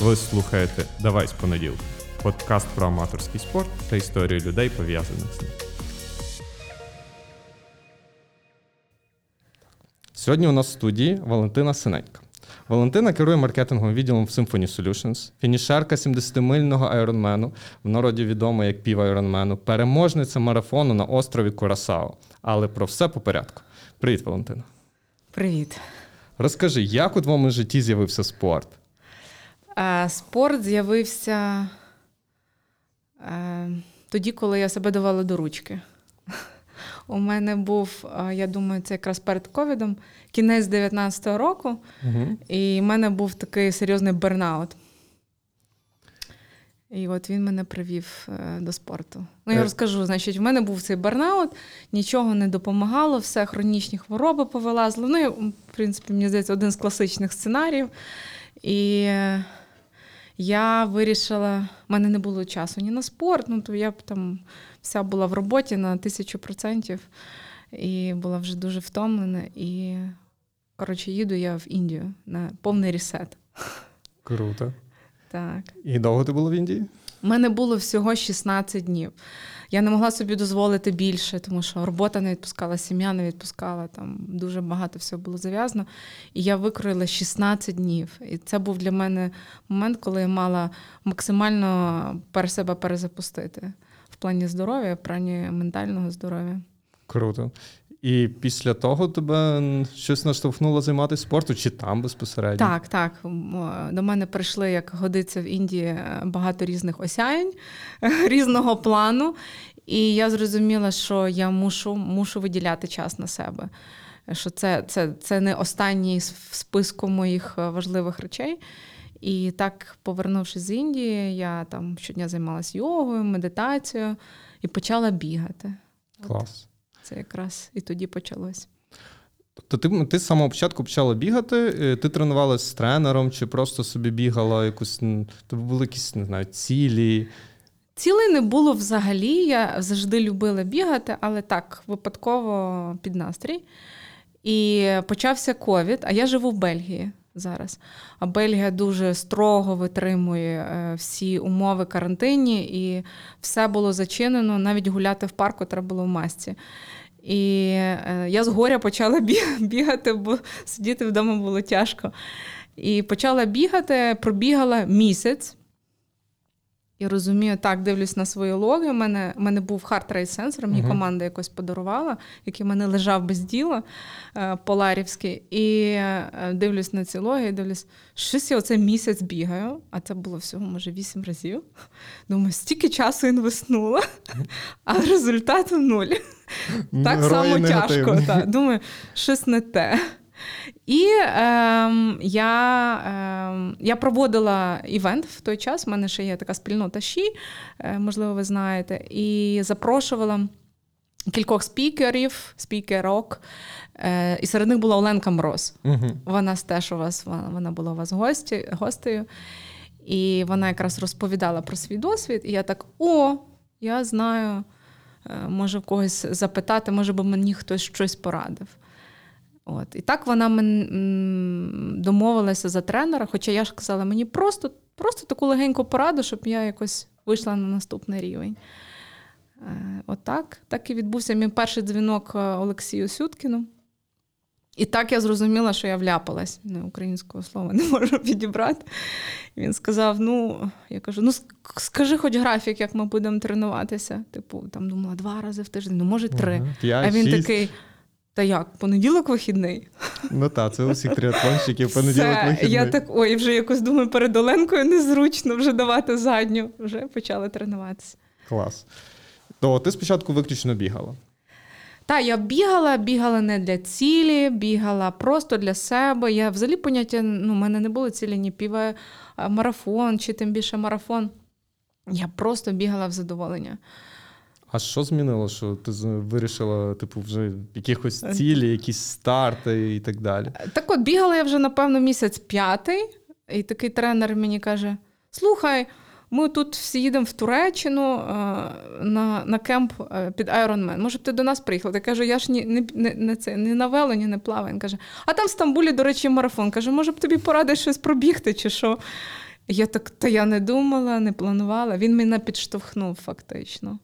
Ви слухаєте «Давай з понеділка» – подкаст про аматорський спорт та історію людей, пов'язаних з ним. Сьогодні у нас в студії Валентина Синенька. Валентина керує маркетинговим відділом в Symphony Solutions, фінішерка 70-мильного айронмену, в народі відома як пів айронмену, переможниця марафону на острові Курасао. Але про все по порядку. Привіт, Валентина. Привіт. Розкажи, як у твоєму житті з'явився спорт? Спорт з'явився тоді, коли я себе давала до ручки. У мене був, я думаю, це якраз перед ковідом, кінець 19-го року, і в мене був такий серйозний бернаут. І от він мене привів до спорту. Ну, я розкажу, значить, в мене був цей бернаут, нічого не допомагало, все, хронічні хвороби повилазили. Ну, в принципі, мені здається, один з класичних сценаріїв. І я вирішила, в мене не було часу ні на спорт, ну то я б там вся була в роботі на 1000% і була вже дуже втомлена. І, коротше, їду я в Індію на повний ресет. Круто. Так. І довго ти була в Індії? У мене було всього 16 днів. Я не могла собі дозволити більше, тому що робота не відпускала, сім'я не відпускала, там дуже багато всього було зав'язано. І я викроїла 16 днів. І це був для мене момент, коли я мала максимально себе перезапустити в плані здоров'я, в плані ментального здоров'я. Круто. І після того тебе щось наштовхнуло займатися спортом чи там безпосередньо? Так, так. До мене прийшли, як годиться в Індії, багато різних осяянь, різного плану. І я зрозуміла, що я мушу виділяти час на себе. Що це не останній в списку моїх важливих речей. І так, повернувшись з Індії, я там щодня займалася йогою, медитацією і почала бігати. Клас. Це якраз і тоді почалось. Тобто ти з самого початку почала бігати, ти тренувалася з тренером, чи просто собі бігала якусь, тобі були якісь, не знаю, цілі? Цілей не було взагалі, я завжди любила бігати, але так, випадково під настрій. І почався ковід, а я живу в Бельгії зараз. А Бельгія дуже строго витримує всі умови карантинні, і все було зачинено, навіть гуляти в парку треба було в масці. І я з горя почала бігати, бо сидіти вдома було тяжко. І почала бігати, пробігала місяць. І розумію, так, дивлюсь на свої логи. У мене був хард-рейт-сенсор, мені команда якось подарувала, який в мене лежав без діла, поларівський. І дивлюсь на ці логи, і дивлюсь, щось я оце місяць бігаю, а це було всього, може, 8 разів. Думаю, стільки часу інвестнула, а результату нуль. Так само тяжко. Думаю, щось не те. І я проводила івент в той час, в мене ще є така спільнота «Ші», можливо, ви знаєте, і запрошувала кількох спікерок, і серед них була Оленка Мроз. Вона теж вона була у вас гостею, і вона якраз розповідала про свій досвід, і я так, я знаю, може в когось запитати, може би мені хтось щось порадив. От. І так вона домовилася за тренера, хоча я ж казала, мені просто таку легеньку пораду, щоб я якось вийшла на наступний рівень. Так і відбувся мій перший дзвінок Олексію Сюткіну. І так я зрозуміла, що я вляпалась. Українського слова не можу підібрати. Він сказав, я кажу, скажи хоч графік, як ми будемо тренуватися. Там думала, 2 рази в тиждень, може 3. 5, а він 6. Такий... Та як? Понеділок вихідний? Це у всіх триатлонщиків понеділок вихідний. Я так, вже якось думаю, перед Оленкою незручно вже давати задню. Вже почала тренуватися. Клас. То ти спочатку виключно бігала? Так, я бігала не для цілі, бігала просто для себе. Я взагалі поняття, в мене не було цілі ні півмарафон, чи тим більше марафон. Я просто бігала в задоволення. А що змінило, що ти вирішила, вже якихось цілі, якісь старти і так далі? Так от, бігала я вже, напевно, місяць 5-й, і такий тренер мені каже, слухай, ми тут всі їдемо в Туреччину на кемп під Ironman, може б ти до нас приїхала? Я кажу, я ж не на вело, ні на плаваю. Він каже, а там в Стамбулі, до речі, марафон. Каже, може б тобі порадиш щось пробігти чи що? Я так, та я не думала, не планувала. Він мене підштовхнув фактично.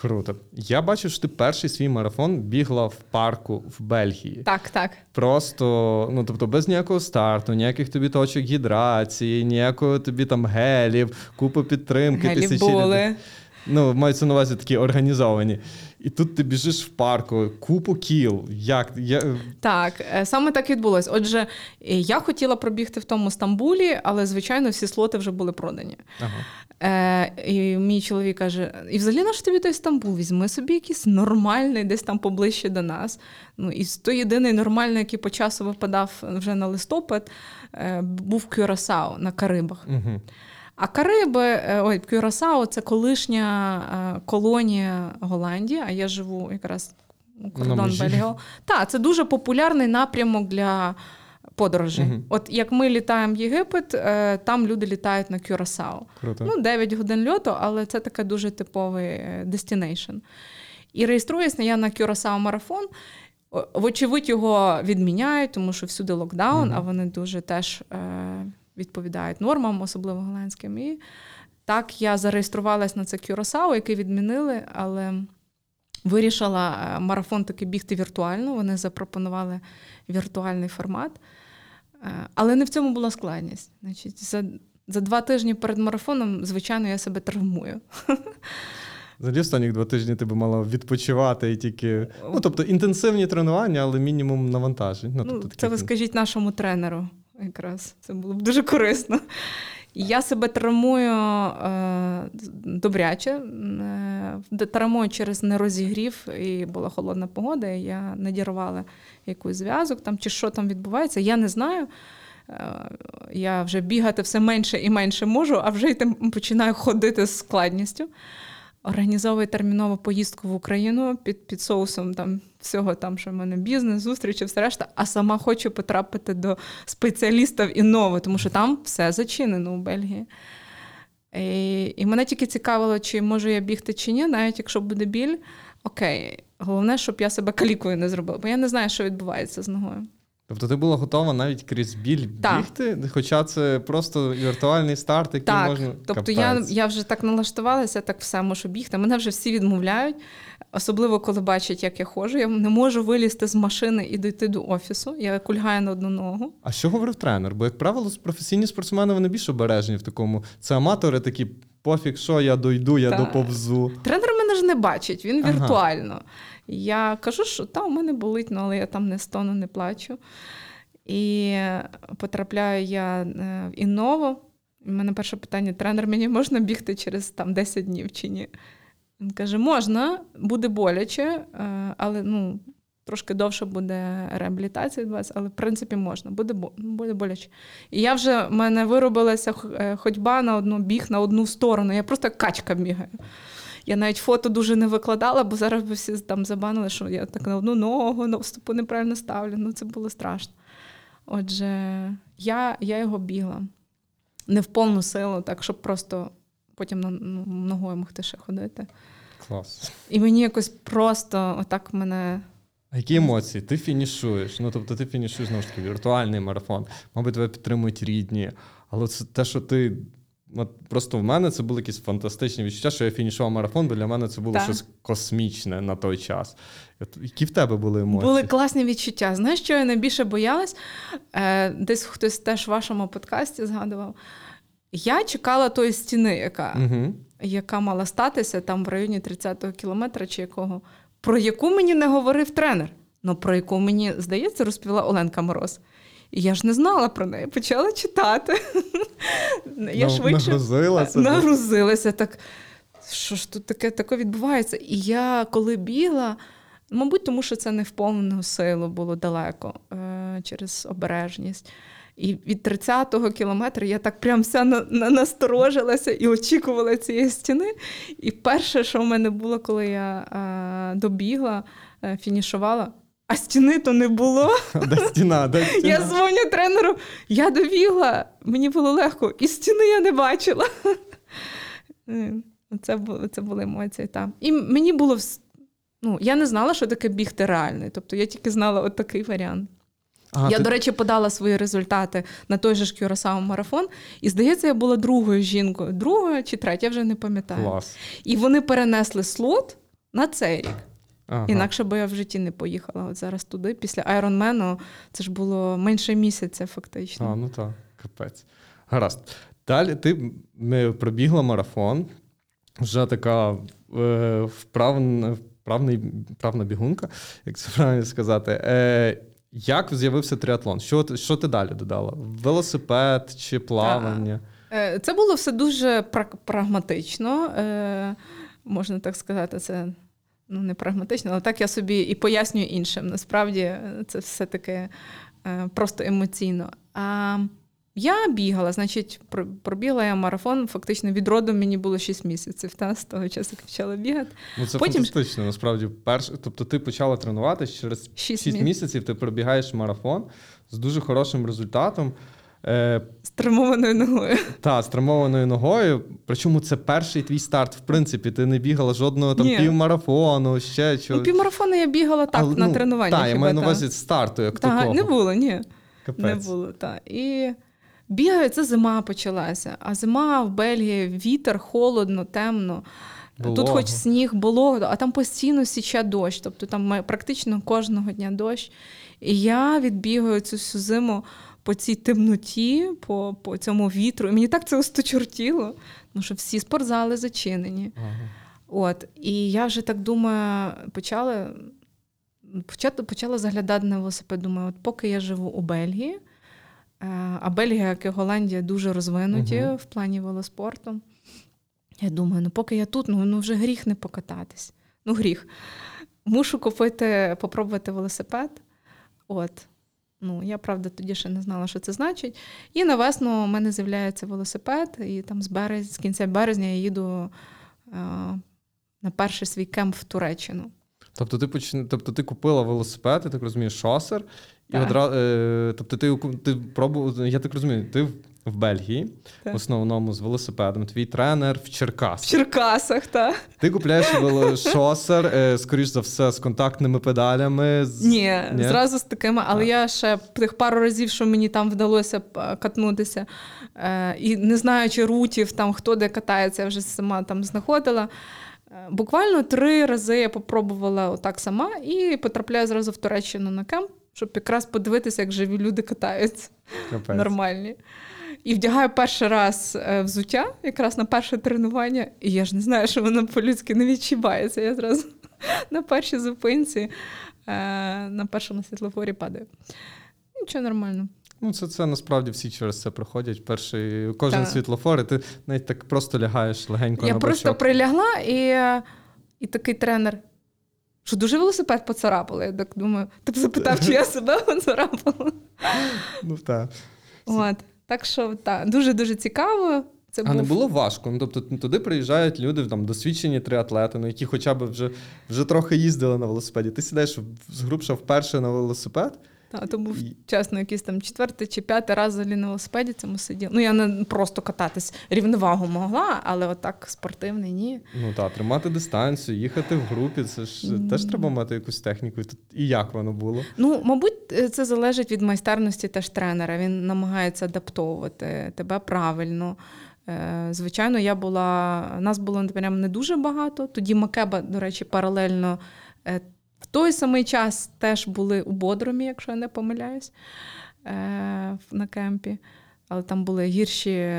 Круто. Я бачу, що ти перший свій марафон бігла в парку в Бельгії. Так, так. Просто, ну, тобто, без ніякого старту, ніяких тобі точок гідрації, ніякого тобі там гелів, купу підтримки. Гелі були. Ну, мається на увазі такі організовані. І тут ти біжиш в парку, купу кіл. Так, саме так відбулось. Отже, я хотіла пробігти в тому Стамбулі, але, звичайно, всі слоти вже були продані. Ага. І мій чоловік каже, і взагалі наш тобі той Стамбул? Візьми собі якийсь нормальний, десь там поближче до нас. Ну, і той єдиний нормальний, який по часу випадав вже на листопад, був Кюрасао на Карибах. Угу. А Кариби, Кюрасао – це колишня колонія Голландії, а я живу якраз у кордон Бельгії. Так, це дуже популярний напрямок для подорожі. Угу. От як ми літаємо в Єгипет, там люди літають на Кюрасао. Круто. Ну, 9 годин льоту, але це таке дуже типовий дестінейшн. І реєструюся я на Кюрасао марафон. Вочевидь, його відміняють, тому що всюди локдаун, угу. а вони дуже теж... відповідають нормам, особливо голландським. І так я зареєструвалась на це Кюрасао, який відмінили, але вирішила марафон таки бігти віртуально. Вони запропонували віртуальний формат. Але не в цьому була складність. Значить, за 2 тижні перед марафоном, звичайно, я себе травмую. Взагалі, останніх 2 тижні ти б мала відпочивати і тільки... Ну, тобто, інтенсивні тренування, але мінімум навантажень. Ну, тобто, це ви скажіть нашому тренеру. Якраз це було б дуже корисно. Я себе травмую добряче. Травмую через нерозігрів, і була холодна погода, і я надірвала якийсь зв'язок там, чи що там відбувається, я не знаю. Я вже бігати все менше і менше можу, а вже й починаю ходити з складністю. Організовую термінову поїздку в Україну під соусом там, всього, там, що в мене бізнес, зустрічі, все решта, а сама хочу потрапити до спеціалістів інново, тому що там все зачинено у Бельгії. І мене тільки цікавило, чи можу я бігти чи ні, навіть якщо буде біль, окей, головне, щоб я себе калікою не зробила, бо я не знаю, що відбувається з ногою. Тобто ти була готова навіть крізь біль бігти, хоча це просто віртуальний старт, який можна... Так, тобто я вже так налаштувалася, так все можу бігти. Мене вже всі відмовляють, особливо коли бачать, як я ходжу. Я не можу вилізти з машини і дійти до офісу, я кульгаю на одну ногу. А що говорив тренер? Бо, як правило, професійні спортсмени, вони більш обережні в такому. Це аматори такі, пофіг, що я дойду, я доповзу. Тренер мене ж не бачить, він віртуально. Я кажу, що та, у мене болить, але я там не стону, не плачу. І потрапляю я в інново. У мене перше питання, тренер, мені можна бігти через там, 10 днів чи ні? Він каже, можна, буде боляче, але ну, трошки довше буде реабілітація від вас, але в принципі можна, буде боляче. І я вже, в мене виробилася ходьба на одну, біг на одну сторону, я просто качка бігаю. Я навіть фото дуже не викладала, бо зараз би всі там забанили, що я так на одну ногу стопу неправильно ставлю. Ну, це було страшно. Отже, я його бігла. Не в повну силу, так, щоб просто потім ногою могти ще ходити. Клас. І мені якось просто отак мене... А які емоції? Ти фінішуєш. Ну, тобто ти фінішуєш, знову ж таки, віртуальний марафон. Мабуть, тебе підтримують рідні. Але це те, що ти... От просто в мене це були якісь фантастичні відчуття, що я фінішував марафон, бо для мене це було щось космічне на той час. Які в тебе були емоції? Були класні відчуття. Знаєш, що я найбільше боялась? Десь хтось теж в вашому подкасті згадував. Я чекала тої стіни, яка мала статися там в районі 30-го кілометра чи якого, про яку мені не говорив тренер, але про яку мені, здається, розповіла Оленка Мроз. І я ж не знала про неї, почала читати. Я швидше нагрузилася. Так, що ж тут таке відбувається? І я коли бігла, мабуть, тому що це не в повну силу було далеко через обережність. І від 30-го кілометра я так прям вся насторожилася і очікувала цієї стіни. І перше, що в мене було, коли я добігла, фінішувала, а стіни то не було. Де стіна? Я дзвоню тренеру, я добігла, мені було легко, і стіни я не бачила. Це були емоції, так. І мені було... Я не знала, що таке бігти реальний. Тобто я тільки знала отакий варіант. Я, до речі, подала свої результати на той же ж Кюрасау марафон, і, здається, я була другою жінкою, другою чи третя, я вже не пам'ятаю. Клас. І вони перенесли слот на цей рік. Ага. Інакше би я в житті не поїхала. От зараз туди, після Айронмену, це ж було менше місяця фактично. А, ну так, капець. Гаразд. Далі ти пробігла марафон, вже така вправна бігунка, як це правильно сказати. Як з'явився триатлон? Що ти далі додала? Велосипед чи плавання? Це було все дуже прагматично. Можна так сказати, це не прагматично, але так я собі і пояснюю іншим. Насправді це все таки просто емоційно. Я бігала, значить, пробігла я марафон, фактично від роду мені було 6 місяців, з того часу, як почала бігати. Ну, це фантастично, насправді. Тобто ти почала тренуватися, через 6 місяців ти пробігаєш марафон з дуже хорошим результатом. З травмованою ногою. Так, з травмованою ногою. Причому це перший твій старт, в принципі. Ти не бігала жодного півмарафону, ще чогось. Ну, півмарафону я бігала на тренуванні. Так, я маю на увазі старту, як такого. Так, не було, так. І... Бігаю, це зима почалася, а зима в Бельгії, вітер, холодно, темно, тут хоч сніг, болото, а там постійно січе дощ, тобто там практично кожного дня дощ. І я відбігаю цю всю зиму по цій темноті, по цьому вітру, і мені так це осточертіло, тому що всі спортзали зачинені. Ага. От, і я вже так думаю, почала заглядати на велосипед, думаю, от поки я живу у Бельгії, а Бельгія, як і Голландія, дуже розвинуті в плані велоспорту. Я думаю, поки я тут, вже гріх не покататись. Гріх. Мушу попробувати велосипед. От. Я, правда, тоді ще не знала, що це значить. І на весну у мене з'являється велосипед, і там з кінця березня я їду на перший свій кемп в Туреччину. Тобто ти купила велосипед, я так розумію, шосер. Так. І тобто ти пробував, я так розумію, ти в Бельгії, так, в основному з велосипедом, твій тренер в Черкасах. В Черкасах, так. Ти купляєш шосер, скоріш за все, з контактними педалями. Ні, зразу з такими, але я ще тих пару разів, що мені там вдалося катнутися, і не знаючи рутів, там хто де катається, я вже сама там знаходила. Буквально 3 рази я попробувала отак сама і потрапляю зразу в Туреччину на кемп, щоб якраз подивитися, як живі люди катаються. Капець. Нормальні. І вдягаю перший раз взуття, якраз на перше тренування, і я ж не знаю, що воно по-людськи не відчувається. Я зразу на першій зупинці, на першому світлофорі падаю. Нічого, нормально. Це насправді всі через це проходять. Перший, кожен світлофор, і ти навіть так просто лягаєш легенько на бочок. Я просто прилягла, і такий тренер, що дуже велосипед поцарапала. Я так думаю, ти б запитав, чи я себе поцарапала. Так. От. Так що, так, дуже-дуже цікаво. А не було важко? Тобто туди приїжджають люди, досвідчені триатлети, які хоча б вже трохи їздили на велосипеді. Ти сідаєш згрубша вперше на велосипед. То був, чесно, якийсь там 4-й чи 5-й раз взагалі на велосипеді цьому сиділа. Я не просто кататись, рівновагу могла, але отак спортивний – ні. Тримати дистанцію, їхати в групі – це ж теж треба мати якусь техніку. І як воно було? Мабуть, це залежить від майстерності теж тренера. Він намагається адаптовувати тебе правильно. Звичайно, нас було, наприклад, не дуже багато. Тоді Макеба, до речі, паралельно в той самий час теж були у Бодрумі, якщо я не помиляюсь, на кемпі. Але там були гірші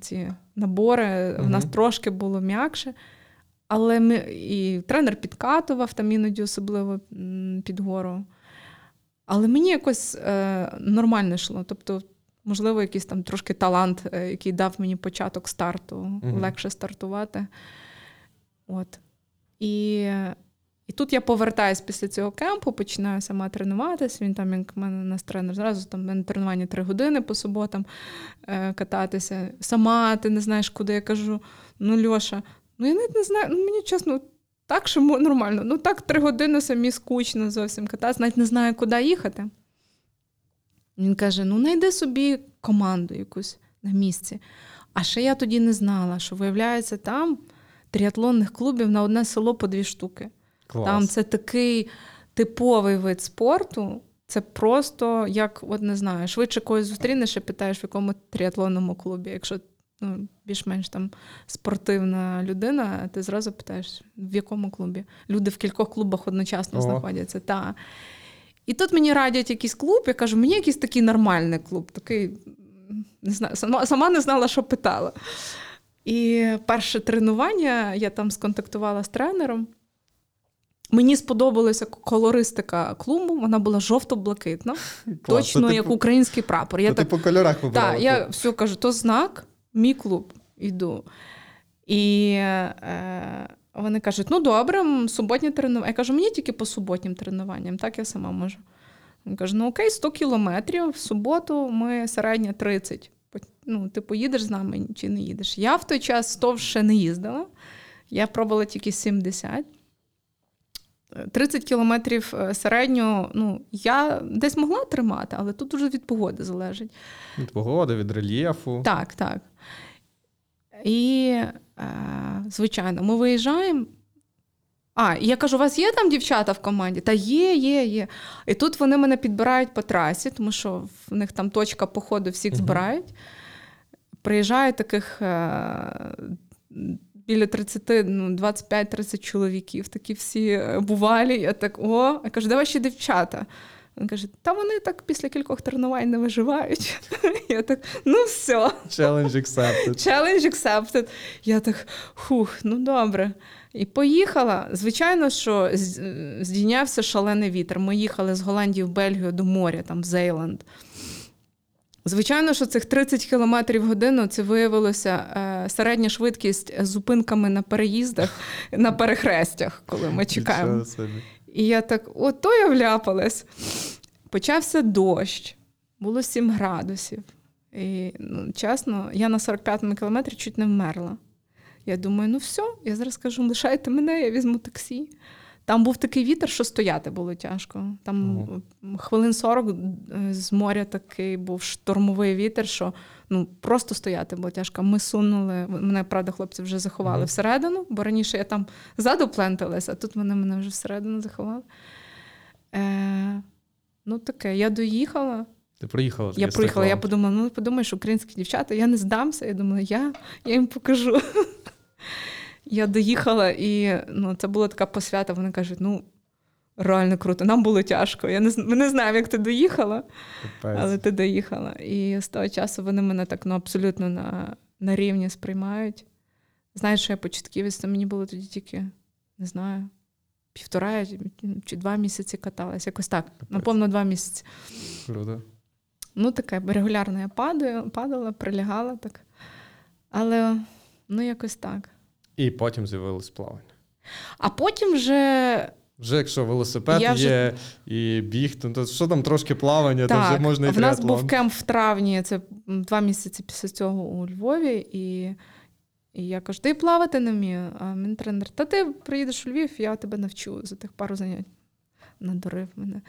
ці набори, в нас трошки було м'якше. Але і тренер підкатував, там іноді особливо під гору. Але мені якось нормально йшло. Тобто, можливо, якийсь там трошки талант, який дав мені початок старту, легше стартувати. От. І тут я повертаюсь після цього кемпу, починаю сама тренуватись. Він там, як мене нас тренер, зразу там на тренування 3 години по суботам кататися. Сама ти не знаєш, куди. Я кажу, Льоша, я навіть не знаю, мені чесно, так, що нормально. Так 3 години самі скучно зовсім кататися, навіть не знаю, куди їхати. Він каже, найди собі команду якусь на місці. А ще я тоді не знала, що виявляється там тріатлонних клубів на одне село по 2 штуки. Клас. Там це такий типовий вид спорту. Це просто як, от не знаю, швидше когось зустрінеш і питаєш, в якому тріатлонному клубі. Якщо більш-менш там спортивна людина, ти зразу питаєш, в якому клубі. Люди в кількох клубах одночасно знаходяться. Та. І тут мені радять якийсь клуб, я кажу, мені якийсь такий нормальний клуб, такий, не знаю, сама не знала, що питала. І перше тренування, я там сконтактувала з тренером. Мені сподобалася колористика клубу, вона була жовто-блакитна, точно як український прапор. Я так, ти по кольорах вибирала. Так, я все кажу, то знак, мій клуб, йду. І вони кажуть, ну добре, суботні тренування. Я кажу, мені тільки по суботнім тренуванням, так я сама можу. Він каже, ну окей, 100 кілометрів, в суботу ми середня 30. Ну, ти поїдеш з нами чи не їдеш? Я в той час 100 ще не їздила, я пробувала тільки 70. 30 кілометрів середньо, ну, я десь могла тримати, але тут вже від погоди залежить. Від погоди, від рельєфу. Так, так. І, звичайно, ми виїжджаємо. А, я кажу, у вас є там дівчата в команді? Та є. І тут вони мене підбирають по трасі, тому що в них там точка походу всіх збирають. Приїжджають таких... Біля 30, ну, 25-30 чоловіків, такі всі бувалі. Я так, о, я кажу, де ваші дівчата? Він каже, та вони так після кількох тренувань не виживають. Я так, ну все. Challenge accepted. Я так, ну добре. І поїхала. Звичайно, що здійнявся шалений вітер. Ми їхали з Голландії в Бельгію до моря, там в Зейланд. Звичайно, що цих 30 км в годину це виявилося середня швидкість з зупинками на переїздах, на перехрестях, коли ми чекаємо. І я так, ото я вляпалась. Почався дощ, було 7 градусів. І, ну, чесно, я на 45-му кілометрі чуть не вмерла. Я думаю, ну все, я зараз кажу, лишайте мене, я візьму таксі. Там був такий вітер, що стояти було тяжко. Там хвилин 40 з моря такий був штормовий вітер, що ну, просто стояти було тяжко. Ми сунули, мене, правда, хлопці вже заховали всередину, бо раніше я там ззаду пленталася, а тут мене вже всередину заховали. Ну таке, я доїхала. Ти проїхала? Я проїхала, я подумала, ну подумаєш, українські дівчата, я не здамся. Я думала, я їм покажу. Я доїхала, і ну, це була така посвята. Вони кажуть, ну, реально круто, нам було тяжко. Ми не знаємо, як ти доїхала, але ти доїхала. І з того часу вони мене так ну, абсолютно на рівні сприймають. Знаєш, що я початківець, то мені було тоді тільки, не знаю, 1.5 чи 2 місяці каталась. Якось так, наповно 2 місяці. Круто. Ну, таке, регулярно я падала, прилягала так. Але, ну, якось так. І потім з'явилось плавання. А потім вже... Вже якщо велосипед є і біг, то що там трошки плавання, так, то вже можна і триатлон. Так, в нас був кемп в травні, це 2 місяці після цього у Львові. І я кажу, ти плавати не вмію. А мій тренер, та ти приїдеш у Львів, я тебе навчу за тих пару занять. Надурив мене.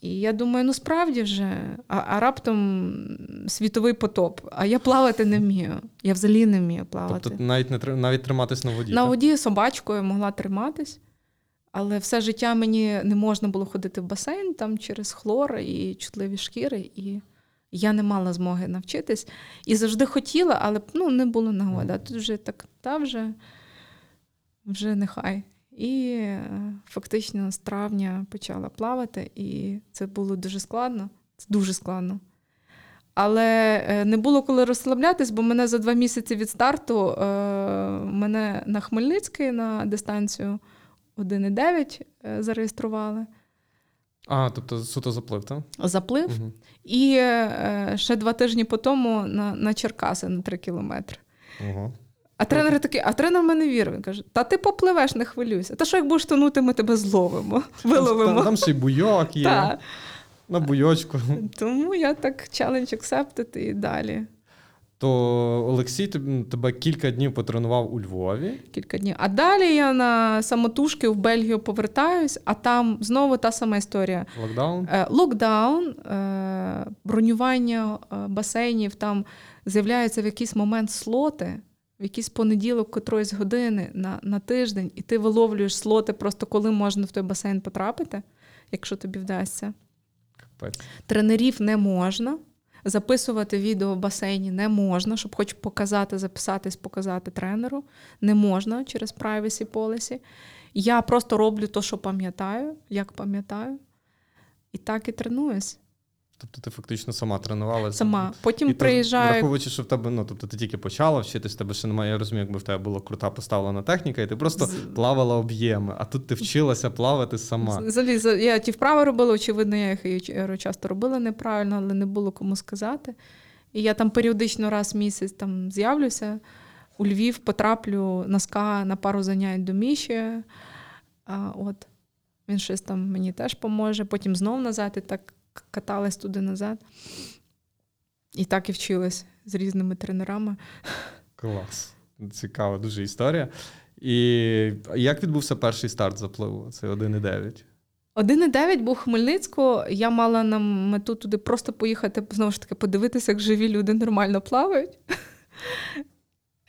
І я думаю, ну справді вже, а раптом світовий потоп, а я плавати не вмію, я взагалі не вмію плавати. Тобто навіть триматись на воді? На воді собачкою могла триматись, але все життя мені не можна було ходити в басейн там через хлор і чутливі шкіри, і я не мала змоги навчитись. І завжди хотіла, але ну, не було нагоди. А тут вже так, вже нехай. І фактично з травня почала плавати, і це було дуже складно. Це дуже складно. Але не було коли розслаблятись, бо мене за 2 місяці від старту, мене на Хмельницький на дистанцію 1,9 зареєстрували. А, тобто суто заплив, так? Заплив. Угу. І ще 2 тижні по тому на Черкаси на 3 кілометри. Угу. А тренер мене вірив. Він каже, та ти попливеш, не хвилюйся. Та що як будеш тонути, ми тебе зловимо, виловимо. Там ще й буйок є, та. На буйочку. Тому я так challenge accepted і далі. То Олексій тебе кілька днів потренував у Львові. Кілька днів. А далі я на самотужки в Бельгію повертаюсь, а там знову та сама історія. Локдаун, бронювання басейнів, там з'являються в якийсь момент слоти, в якийсь понеділок котрої години на тиждень, і ти виловлюєш слоти просто коли можна в той басейн потрапити, якщо тобі вдасться. капець. Тренерів не можна. Записувати відео в басейні не можна, щоб хоч показати, записатись, показати тренеру. Не можна через privacy policy. Я просто роблю те, що пам'ятаю, як пам'ятаю. І так і тренуюсь. Тобто ти фактично сама тренувалася? Сама. Потім приїжджаю... Враховуючи, що в тебе, тобто ти тільки почала вчитись, в тебе ще немає, я розумію, якби в тебе була крута поставлена техніка, і ти просто плавала об'єми, а тут ти вчилася плавати сама. Я ті вправи робила, очевидно, я їх часто робила неправильно, але не було кому сказати. І я там періодично раз в місяць там з'явлюся, у Львів потраплю на СКА на пару занять до Міші, він щось там мені теж поможе, потім знов назад і так каталась туди-назад. І так і вчилась з різними тренерами. Клас. Цікава дуже історія. І як відбувся перший старт запливу? Це 1,9. 1,9 був Хмельницьку. Я мала на мету туди просто поїхати, знову ж таки, подивитися, як живі люди нормально плавають.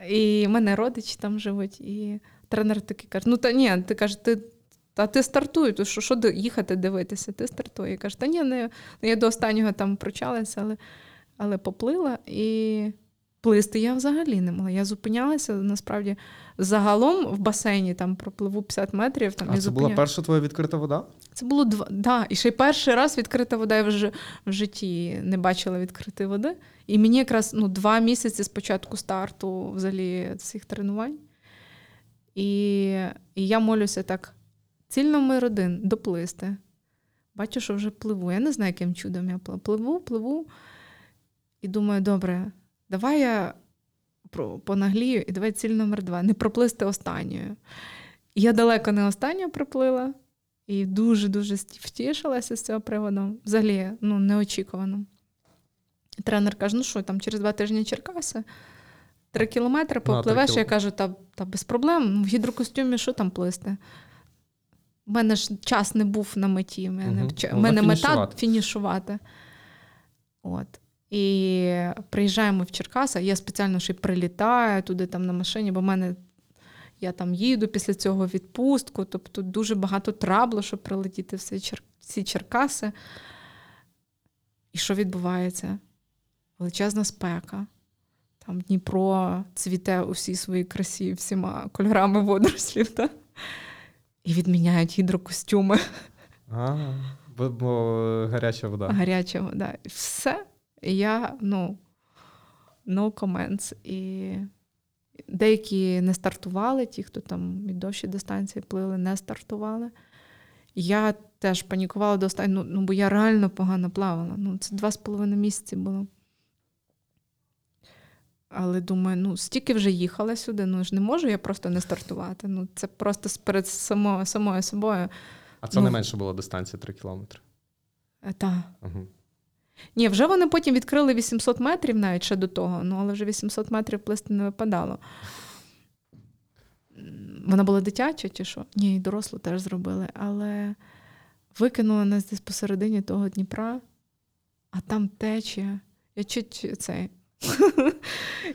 І в мене родичі там живуть. І тренер такий каже, ти стартуй, то що їхати дивитися, ти стартуй. Я кажу, я до останнього там пручалася, але поплила, і плисти я взагалі не могла. Я зупинялася, насправді, загалом в басейні, там пропливу 50 метрів. Там, а це була перша твоя відкрита вода? Це було і ще й перший раз відкрита вода, я вже в житті не бачила відкритої води. І мені якраз 2 місяці з початку старту взагалі всіх тренувань. І я молюся так, ціль номер 1 – доплисти. Бачу, що вже пливу. Я не знаю, яким чудом я пливу. І думаю, добре, давай я понаглію, і давай ціль номер 2 – не проплисти останньою. Я далеко не останньою проплила, і дуже-дуже втішилася з цього приводу. Взагалі, неочікувано. Тренер каже, через 2 тижні Черкаси, 3 кілометри попливеш. Я кажу, та без проблем, в гідрокостюмі що там плисти? У мене ж час не був на меті. У мене мета – фінішувати. І приїжджаємо в Черкаси, я спеціально ще й прилітаю туди там на машині, бо я там їду після цього відпустку, тобто дуже багато трабло, щоб прилетіти всі Черкаси. І що відбувається? Величезна спека. Там Дніпро цвіте у всій своїй красі, всіма кольорами водорослів, так? І відміняють гідрокостюми. Бо гаряча вода. Гаряча вода. І все. І я, no comments. І деякі не стартували, ті, хто там від довші дистанції плили, не стартували. Я теж панікувала до останнього, бо я реально погано плавала. Це 2,5 місяці було. Але думаю, стільки вже їхала сюди, ж не можу я просто не стартувати. Це просто перед самою собою. А це не менше була дистанція 3 кілометри? Так. Угу. Ні, вже вони потім відкрили 800 метрів навіть ще до того, але вже 800 метрів плисти не випадало. Вона була дитяча чи що? Ні, і дорослу теж зробили. Але викинули нас десь посередині того Дніпра, а там течія. Я чуть цей...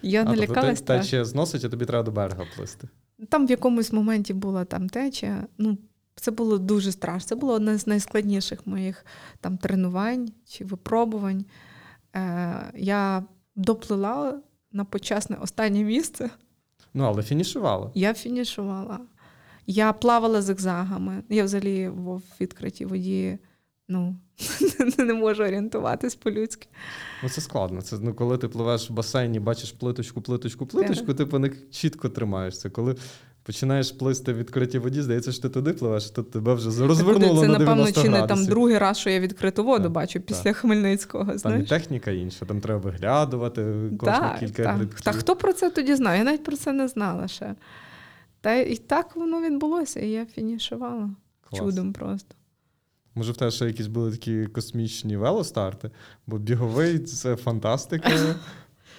Я налякалася. Течія зносить, а тобі треба до берега плисти. Там в якомусь моменті була там течія. Це було дуже страшно. Це було одне з найскладніших моїх там тренувань чи випробувань. Я доплила на почесне останнє місце. Але фінішувала. Я фінішувала. Я плавала зигзагами. Я взагалі в відкритій воді не можу орієнтуватись по-людськи. Це складно. Це, коли ти пливеш в басейні, бачиш плиточку, ти не чітко тримаєшся. Коли починаєш плисти в відкритій воді, здається, що ти туди пливеш, то тебе вже розвернуло на 90 градусів. Це, напевно, чи не там другий раз, що я відкриту воду бачу після Хмельницького. Там і техніка інша, там треба виглядувати кожну кілька грибків. Та хто про це тоді знає? Я навіть про це не знала ще. Та і так воно відбулося, і я фінішувала. Чудом просто. Може, в тебе ще якісь були такі космічні велостарти, бо біговий – це фантастика,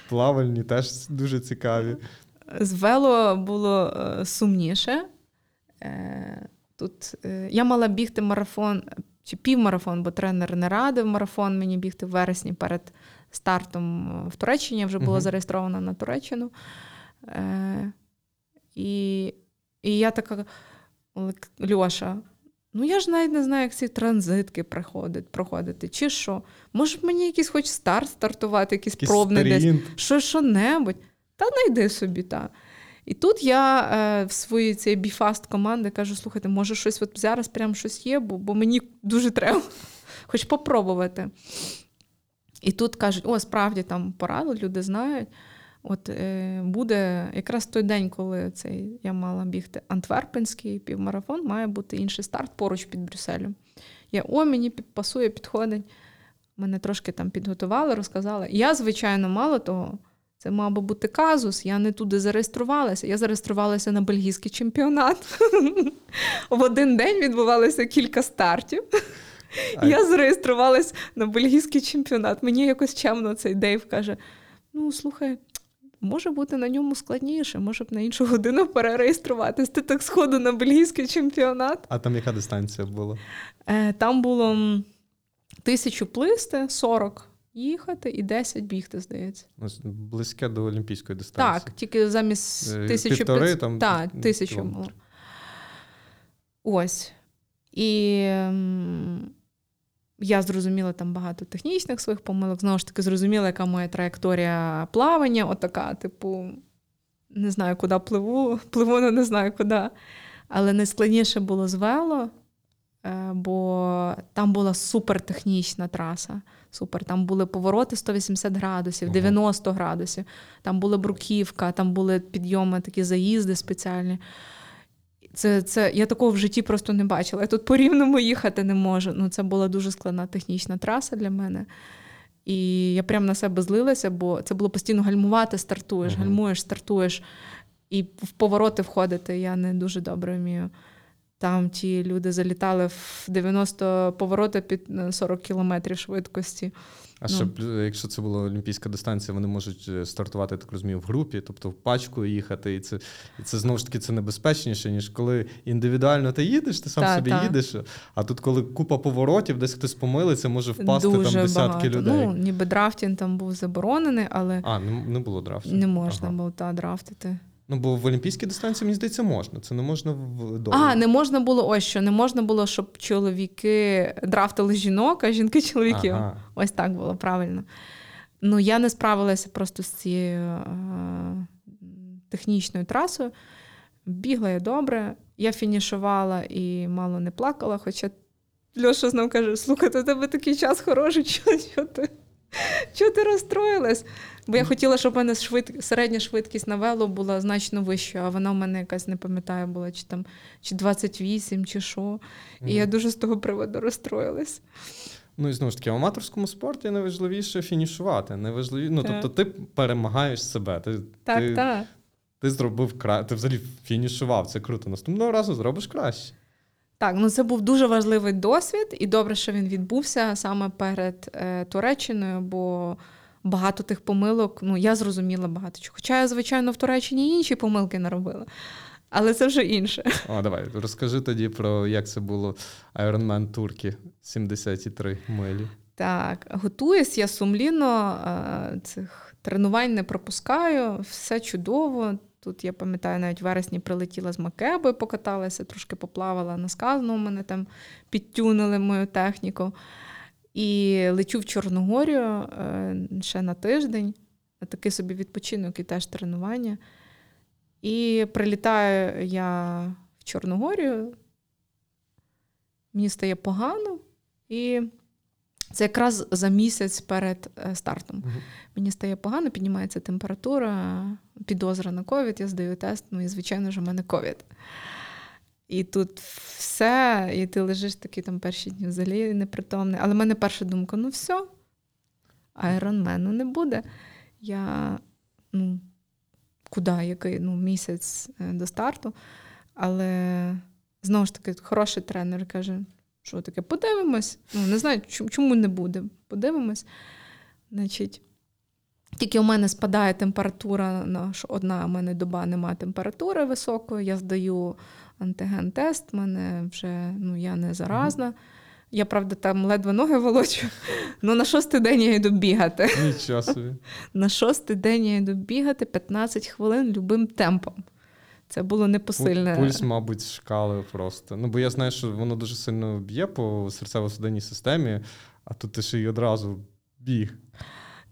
плавальні теж дуже цікаві. З вело було сумніше. Тут я мала бігти марафон, чи півмарафон, бо тренер не радив марафон мені бігти в вересні перед стартом в Туреччині. Я вже була зареєстрована на Туреччину. І я така, Льоша, Ну, я ж навіть не знаю, як ці транзитки проходити, чи що. Може, мені якийсь хоч стартувати, якийсь пробний сторін. Десь, що-небудь. Та найди собі, та. І тут я в своїй цій біфаст команди кажу, слухайте, може щось от зараз прямо щось є, бо мені дуже треба хоч попробувати. І тут кажуть, справді там порадили, люди знають. От буде якраз той день, коли я мала бігти антверпенський півмарафон, має бути інший старт поруч під Брюсселем. Я, мені пасує, підходить. Мене трошки там підготували, розказали. Я, звичайно, мало того, це мав би бути казус, я не туди зареєструвалася. Я зареєструвалася на бельгійський чемпіонат. В один день відбувалося кілька стартів. Я зареєструвалася на бельгійський чемпіонат. Мені якось чемно цей Дейв каже, слухай, може бути на ньому складніше, може б на іншу годину перереєструватись. Ти так сходу на бельгійський чемпіонат. А там яка дистанція була? Там було 1000 плисти, 40 їхати і 10 бігти, здається. Близьке до олімпійської дистанції. Так, тільки замість 1500. Там... Так, 1000 було. Ось. І... Я зрозуміла там багато технічних своїх помилок, знову ж таки зрозуміла, яка моя траєкторія плавання, отака, не знаю, куди пливу, але не знаю, куди. Але найскладніше було з вело, бо там була супертехнічна траса. Супер, там були повороти 180 градусів, 90 градусів, там була бруківка, там були підйоми, такі заїзди спеціальні. Це я такого в житті просто не бачила. Я тут по-рівному їхати не можу. Це була дуже складна технічна траса для мене. І я прям на себе злилася, бо це було постійно гальмувати, стартуєш, гальмуєш, стартуєш. І в повороти входити я не дуже добре вмію. Там ті люди залітали в 90 повороти під 40 кілометрів швидкості. А ще, якщо це була олімпійська дистанція, вони можуть стартувати, так розумію, в групі, тобто в пачку їхати. І це знову ж таки, це небезпечніше, ніж коли індивідуально ти їдеш, ти сам собі їдеш. А тут, коли купа поворотів, десь хтось помилиться, може впасти дуже там десятки людей. Ніби драфтінг там був заборонений, але... не було драфтінгу. Не можна було драфтити. Бо в олімпійській дистанції, мені здається, можна. Це не можна вдома. Не можна було не можна було, щоб чоловіки драфтили жінок, а жінки чоловіків. Ага. Ось так було, правильно. Я не справилася просто з цією технічною трасою. Бігла я добре, я фінішувала і мало не плакала, хоча Льоша знов каже, слухай, у тебе такий час хороший, чого ти розстроїлась? Бо я хотіла, щоб у мене середня швидкість на вело була значно вища, а вона в мене якась, не пам'ятаю, була чи 28, чи що. І я дуже з того приводу розстроїлась. І знову ж таки, в аматорському спорті найважливіше фінішувати. Тобто ти перемагаєш себе. Ти зробив краще, ти взагалі фінішував, це круто. Наступного разу зробиш краще. Так, це був дуже важливий досвід, і добре, що він відбувся саме перед Туреччиною, бо багато тих помилок, я зрозуміла багато чого. Хоча я, звичайно, в Туреччині інші помилки наробила, але це вже інше. Давай, розкажи тоді про, як це було Ironman Турки 73 милі. Так, готуюсь, я сумлінно, цих тренувань не пропускаю, все чудово. Тут, я пам'ятаю, навіть в вересні прилетіла з Макеби, покаталася, трошки поплавала на сказну, мене там підтюнили мою техніку. І лечу в Чорногорію ще на тиждень, на такий собі відпочинок і теж тренування. І прилітаю я в Чорногорію, мені стає погано, і це якраз за місяць перед стартом. Мені стає погано, піднімається температура, підозра на ковід, я здаю тест, і, звичайно ж, у мене ковід. І тут все, і ти лежиш такий там перші дні взагалі непритомний. Але в мене перша думка, все, айронмену не буде. Я, куди, який, місяць до старту. Але, знову ж таки, хороший тренер каже, що таке, подивимось. Не знаю, чому не буде, подивимось. Значить, тільки у мене спадає температура, одна у мене доба немає температури високої, я здаю антиген-тест, в мене вже, я не заразна. Я, правда, там ледве ноги волочу. На 6-й день я йду бігати. Нічого собі. На 6-й день я йду бігати 15 хвилин любим темпом. Це було непосильне. Пульс, мабуть, шкалив просто. Ну, бо я знаю, що воно дуже сильно б'є по серцево-судинній системі, а тут ти ще й одразу біг.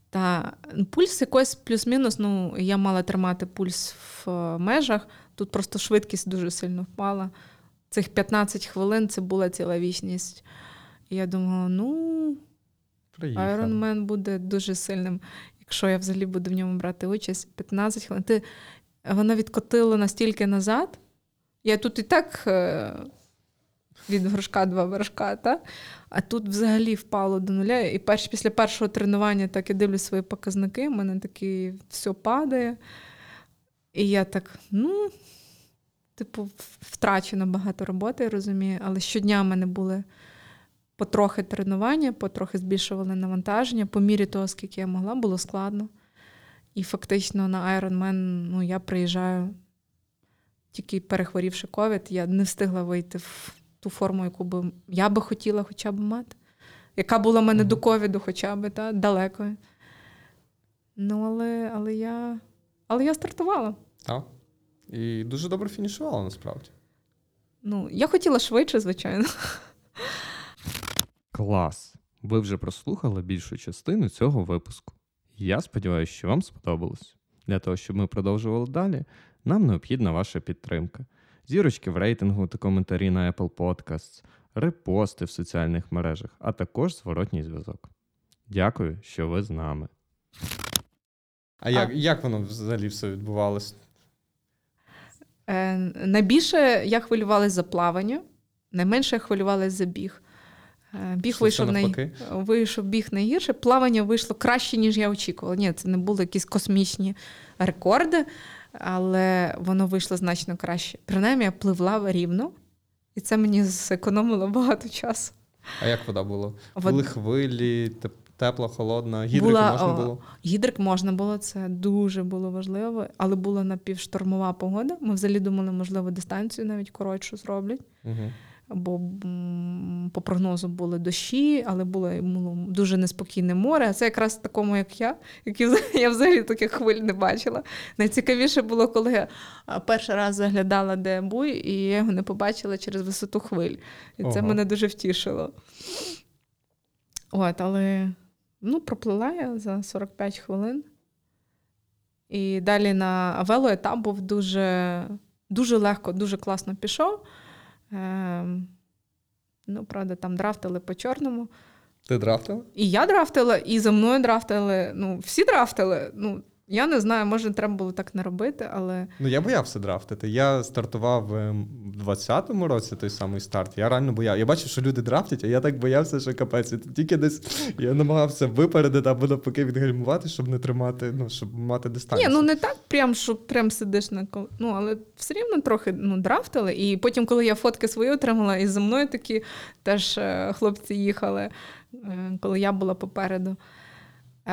Та пульс якось плюс-мінус, ну, я мала тримати пульс в межах, тут просто швидкість дуже сильно впала. Цих 15 хвилин це була ціла вічність. І я думала, ну, Ironman буде дуже сильним, якщо я взагалі буду в ньому брати участь. 15 хвилин. Вона відкотила настільки назад. Я тут і так від горшка два вершка, та? А тут взагалі впало до нуля. І після першого тренування так я дивлюсь свої показники, в мене такі все падає. І я так, ну, типу, втрачено багато роботи, я розумію. Але щодня в мене були потрохи тренування, потрохи збільшували навантаження. По мірі того, скільки я могла, було складно. І фактично на Ironman, ну, я приїжджаю, тільки перехворівши ковід, я не встигла вийти в ту форму, яку би я би хотіла хоча б мати. Яка була в мене до ковіду хоча б, та, далеко. Ну, але я стартувала. Так. І дуже добре фінішувала, насправді. Ну, я хотіла швидше, звичайно. Клас. Ви вже прослухали більшу частину цього випуску. Я сподіваюся, що вам сподобалось. Для того, щоб ми продовжували далі, нам необхідна ваша підтримка. Зірочки в рейтингу та коментарі на Apple Podcasts, репости в соціальних мережах, а також зворотній зв'язок. Дякую, що ви з нами. А як воно взагалі все відбувалося? Найбільше я хвилювалася за плавання, найменше я хвилювалася за біг. Біг вийшов найгірше, плавання вийшло краще, ніж я очікувала. Ні, це не були якісь космічні рекорди, але воно вийшло значно краще. Принаймні, я пливла рівно, і це мені зекономило багато часу. А як вода була? Були хвилі, тепла, холодна? Гідрик можна було, це дуже було важливо, але була напівштормова погода. Ми взагалі думали, можливо, дистанцію навіть коротшу зроблять. Угу. Бо по прогнозу були дощі, але було дуже неспокійне море. А це якраз такому, як я, я взагалі таких хвиль не бачила. Найцікавіше було, коли я перший раз заглядала, де буй, і я його не побачила через висоту хвиль. І це мене дуже втішило. От, але проплила я за 45 хвилин. І далі на велоетап був дуже, дуже легко, дуже класно пішов. Правда, там драфтили по-чорному. Ти драфтила? І я драфтила, і за мною драфтили. Всі драфтили. Я не знаю, може, треба було так не робити, але... я боявся драфтити. Я стартував в 20-му році той самий старт. Я реально боявся. Я бачив, що люди драфтять, а я так боявся, що капець. Тільки десь я намагався випередити або навпаки відгальмувати, щоб не тримати, щоб мати дистанцію. Ні, не так прям, що прям сидиш на коло. Але все рівно трохи драфтили. І потім, коли я фотки свої отримала, і за мною такі теж хлопці їхали, коли я була попереду.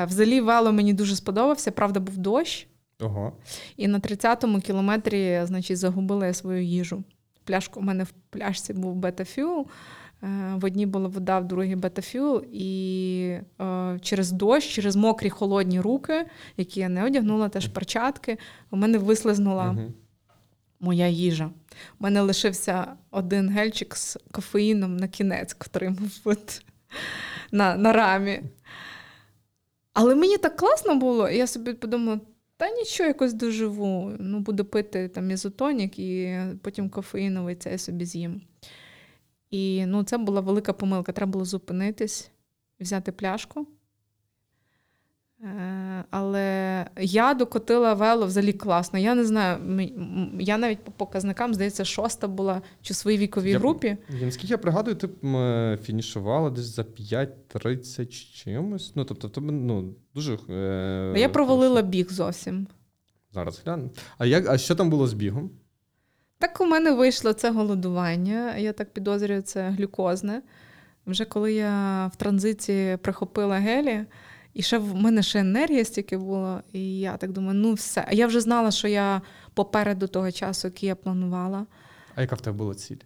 Взагалі вело мені дуже сподобався, правда, був дощ. Ага. І на 30-му кілометрі, загубила я свою їжу. У мене в пляшці був бета-фюл, в одній була вода, в другій бета-фюл. І через дощ, через мокрі холодні руки, які я не одягнула, теж перчатки, у мене вислизнула моя їжа. У мене лишився один гельчик з кофеїном на кінець, котрий був на рамі. Але мені так класно було, і я собі подумала, та нічого, якось доживу. Буду пити там ізотонік, і потім кофеїновий цей собі з'їм. І це була велика помилка. Треба було зупинитись, взяти пляшку. Але я докотила вело взагалі класно. Я не знаю, я навіть по показникам, здається, 6-та була, чи в своїй віковій групі. Наскільки я пригадую, ти фінішувала десь за 5:30 чимось. Дуже... Я провалила біг зовсім. Зараз гляну. А що там було з бігом? Так у мене вийшло це голодування. Я так підозрюю, це глюкозне. Вже коли я в транзиції прихопила гелі, і ще в мене енергія стільки була, і я так думаю, все. А я вже знала, що я попереду того часу, який я планувала. А яка в тебе була ціль?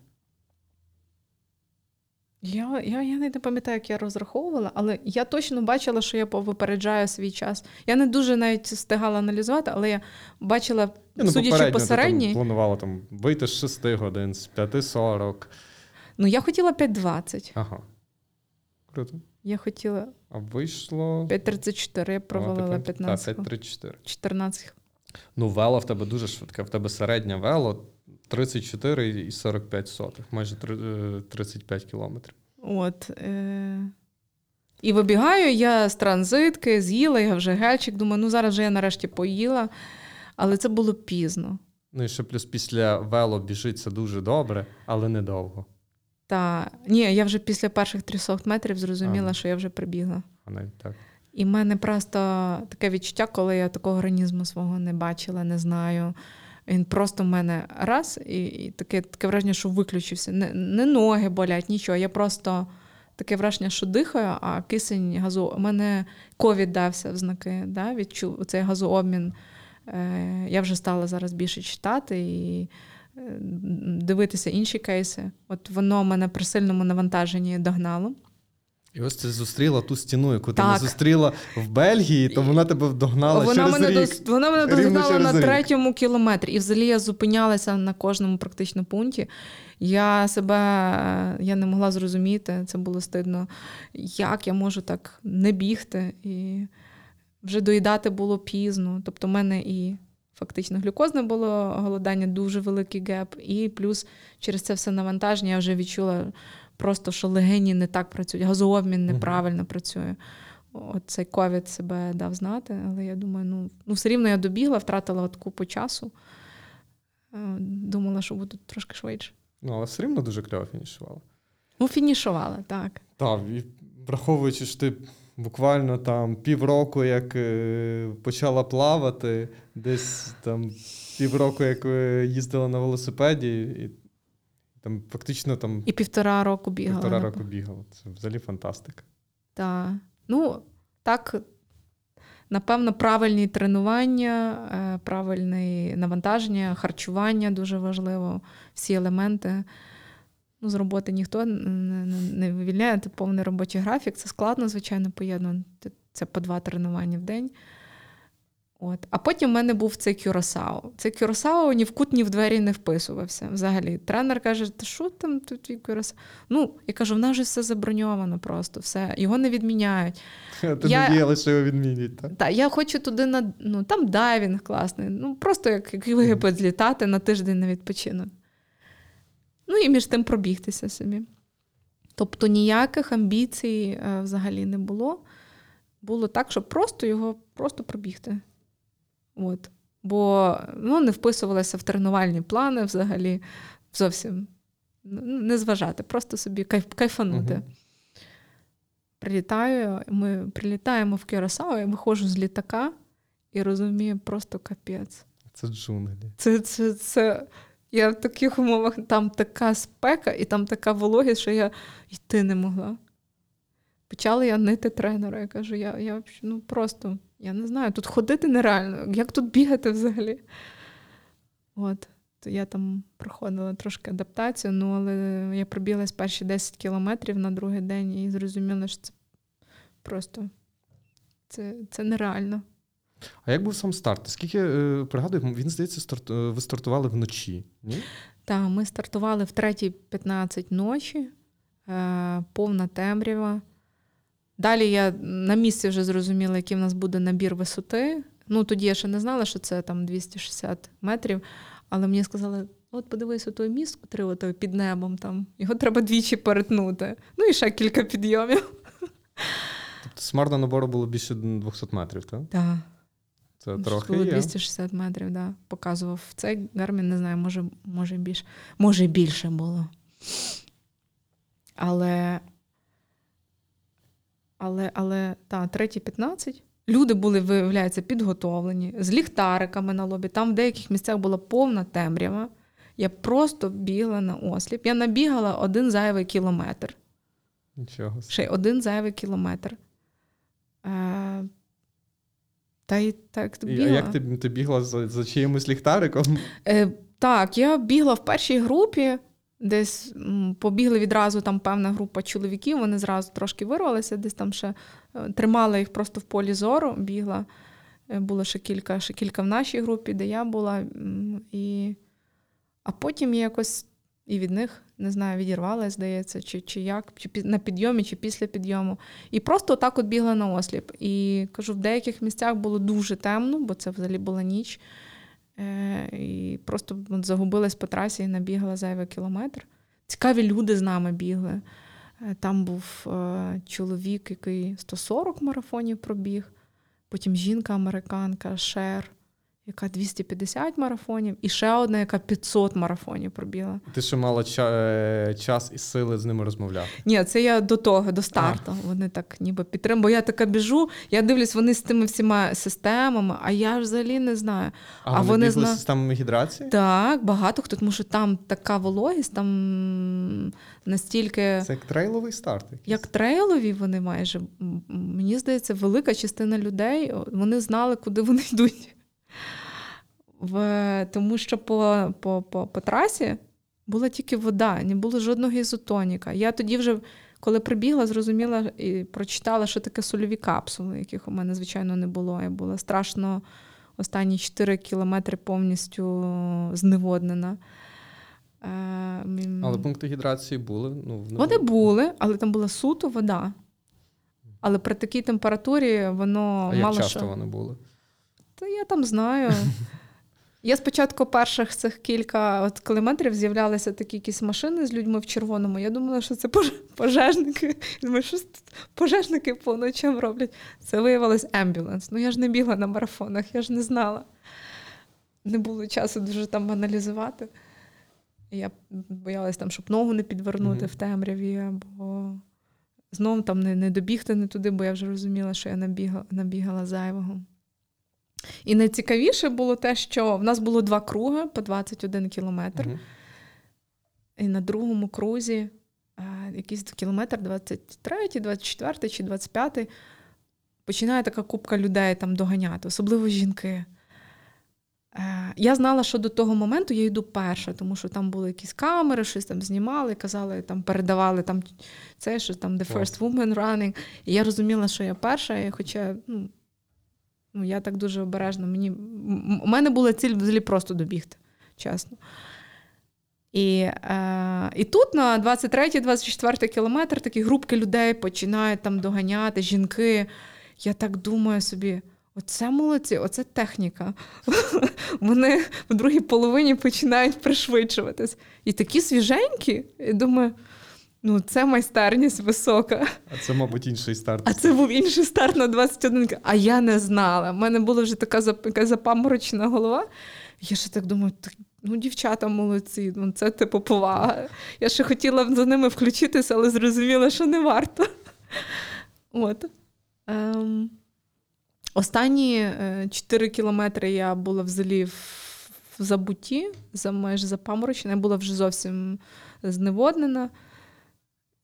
Я не пам'ятаю, як я розраховувала, але я точно бачила, що я випереджаю свій час. Я не дуже навіть встигала аналізувати, але я бачила Ну, судячи по середній. Планувала там вийти з 6 годин, з 5:40. Ну, я хотіла 5:20. Ага. Круто. Я хотіла. А вийшло 5:34, я провалила 15. Так, 5:34. 14. Ну, вело в тебе дуже швидке. В тебе середня вело 34,45, майже 35 кілометрів. От. І вибігаю я з транзитки, з'їла, я вже гельчик, думаю, ну зараз вже я нарешті поїла. Але це було пізно. Ну і ще плюс після вело біжиться дуже добре, але недовго. Та, ні, я вже після перших 300 метрів зрозуміла, що я вже прибігла. А навіть так. І в мене просто таке відчуття, коли я такого організму свого не бачила, не знаю. Він просто в мене раз, і таке враження, що виключився. Не ноги болять, нічого. Я просто таке враження, що дихаю, а кисень газу... У мене ковід дався в знаки, да? Відчув цей газообмін. Я вже стала зараз більше читати і дивитися інші кейси. От воно мене при сильному навантаженні догнало. І ось ти зустріла ту стіну, яку ти не зустріла в Бельгії, то вона тебе догнала через рік. Вона мене догнала на 3-му кілометрі. І взагалі я зупинялася на кожному практично пункті. Я не могла зрозуміти, це було стидно, як я можу так не бігти. І вже доїдати було пізно. Тобто в мене і фактично глюкозне було голодання, дуже великий геп. І плюс через це все навантаження я вже відчула просто, що легені не так працюють, газообмін неправильно працює. От цей ковід себе дав знати, але я думаю, ну все рівно я добігла, втратила от купу часу. Думала, що буду трошки швидше. Ну, але все рівно дуже кльово фінішувала. Ну, фінішувала, так. Так, і враховуючи, що ти буквально там півроку, як почала плавати, десь там півроку, як їздила на велосипеді, і там фактично там... І 1.5 року бігала. 1.5 року бігала. Це взагалі фантастика. Так. Ну, так, напевно, правильні тренування, правильне навантаження, харчування дуже важливо, всі елементи. Ну, з роботи ніхто не вивільняє, це повний робочий графік. Це складно, звичайно, поєднано. Це по 2 тренування в день. От. А потім в мене був цей Кюрасао. Цей Кюрасао ні в кут, ні в двері не вписувався взагалі. Тренер каже, та що там тут Кюрасао? Ну, я кажу, в нас же все заброньовано просто, все. Його не відміняють. Ти надіяла, що його відмінять, так? Так, я хочу туди, там дайвінг класний, просто як Єгипет злітати на тиждень на відпочинок. Ну і між тим пробігтися собі. Тобто ніяких амбіцій взагалі не було. Було так, щоб просто його пробігти. От. Бо не вписувалося в тренувальні плани взагалі, зовсім не зважати, просто собі кайфанути. Прилітаю, ми прилітаємо в Кюрасао, я виходжу з літака і розумію, просто капець. Це джунглі. Це я в таких умовах, там така спека і там така вологість, що я йти не могла. Почала я нити тренера, я кажу, я просто... Я не знаю, тут ходити нереально. Як тут бігати взагалі? От. То я там проходила трошки адаптацію, але я пробіглась перші 10 кілометрів на другий день і зрозуміла, що це просто... Це нереально. А як був сам старт? Скільки, пригадую, він, здається, ви стартували вночі, ні? Так, ми стартували в 3:15 ночі, повна темрява. Далі я на місці вже зрозуміла, який в нас буде набір висоти. Тоді я ще не знала, що це там 260 метрів, але мені сказали, подивись, той міст, котрий під небом, там, його треба 2 перетнути. І ще кілька підйомів. Тобто смарно набору було більше 200 метрів, так? Так. Це трохи було 260 метрів, так. Показував цей Garmin, не знаю, може більше. Може більше було. Але 3:15 люди були, виявляється, підготовлені, з ліхтариками на лобі. Там в деяких місцях була повна темрява. Я просто бігла на осліп. Я набігала 1 зайвий кілометр. Нічого. Ще й 1 зайвий кілометр. Та й так бігла. А як ти бігла за чиїмось ліхтариком? Так, я бігла в першій групі. Десь побігли відразу там певна група чоловіків, вони зразу трошки вирвалися, десь там ще тримала їх просто в полі зору, бігла. Було ще кілька в нашій групі, де я була. А потім я якось і від них, не знаю, відірвалася, здається, чи як, на підйомі, чи після підйому. І просто отак от бігла на осліп. І, кажу, в деяких місцях було дуже темно, бо це взагалі була ніч. І просто загубилась по трасі і набігла зайвий кілометр. Цікаві люди з нами бігли. Там був чоловік, який 140 марафонів пробіг. Потім жінка-американка, Шер, яка 250 марафонів, і ще одна, яка 500 марафонів пробігла. Ти ще мала час і сили з ними розмовляти? Ні, це я до того, до старту. Вони так ніби підтримують. Бо я така біжу, я дивлюсь, вони з тими всіма системами, а я ж взагалі не знаю. А вони бігли з системами гідрації? Так, багато хто, тому що там така вологість, там настільки... Це як трейловий старт якийсь? Як трейлові вони майже. Мені здається, велика частина людей, вони знали, куди вони йдуть. Тому що по трасі була тільки вода, не було жодного ізотоніка. Я тоді вже, коли прибігла, зрозуміла і прочитала, що таке сольові капсули, яких у мене, звичайно, не було. Я була страшно останні 4 кілометри повністю зневоднена. Але пункти гідрації були? Вони були, але там була суто вода. Але при такій температурі воно мало що... А як часто вони були? Та я там знаю. Я спочатку перших цих кілька от кілометрів з'являлися такі якісь машини з людьми в червоному. Я думала, що це пожежники. Думаю, що пожежники по ночам роблять. Це виявилось ембюленс. Я ж не бігла на марафонах, я ж не знала. Не було часу дуже там аналізувати. Я боялась там, щоб ногу не підвернути в темряві, або знову там не добігти не туди, бо я вже розуміла, що я набігала зайвого. І найцікавіше було те, що в нас було 2 круги по 21 кілометр. І на другому крузі якийсь кілометр 23, 24 чи 25 починає така купка людей там доганяти, особливо жінки. Я знала, що до того моменту я йду перша, тому що там були якісь камери, щось там знімали, казали, там передавали там це, що там the first woman running. І я розуміла, що я перша, і хоча, я так дуже обережно. У мене була ціль взагалі просто добігти, чесно. І тут на 23-24 кілометр такі групки людей починають там доганяти, жінки. Я так думаю собі, оце молодці, оце техніка. Вони в другій половині починають пришвидшуватись. І такі свіженькі. Я думаю... це майстерність висока. А це, мабуть, інший старт. А це був інший старт на 21. А я не знала. У мене була вже така запаморочена голова. Я ще так думаю, дівчата молодці, це типу повага. Я ще хотіла за ними включитися, але зрозуміла, що не варто. Останні 4 кілометри я була взагалі в забутті, майже запаморочена. Я була вже зовсім зневоднена.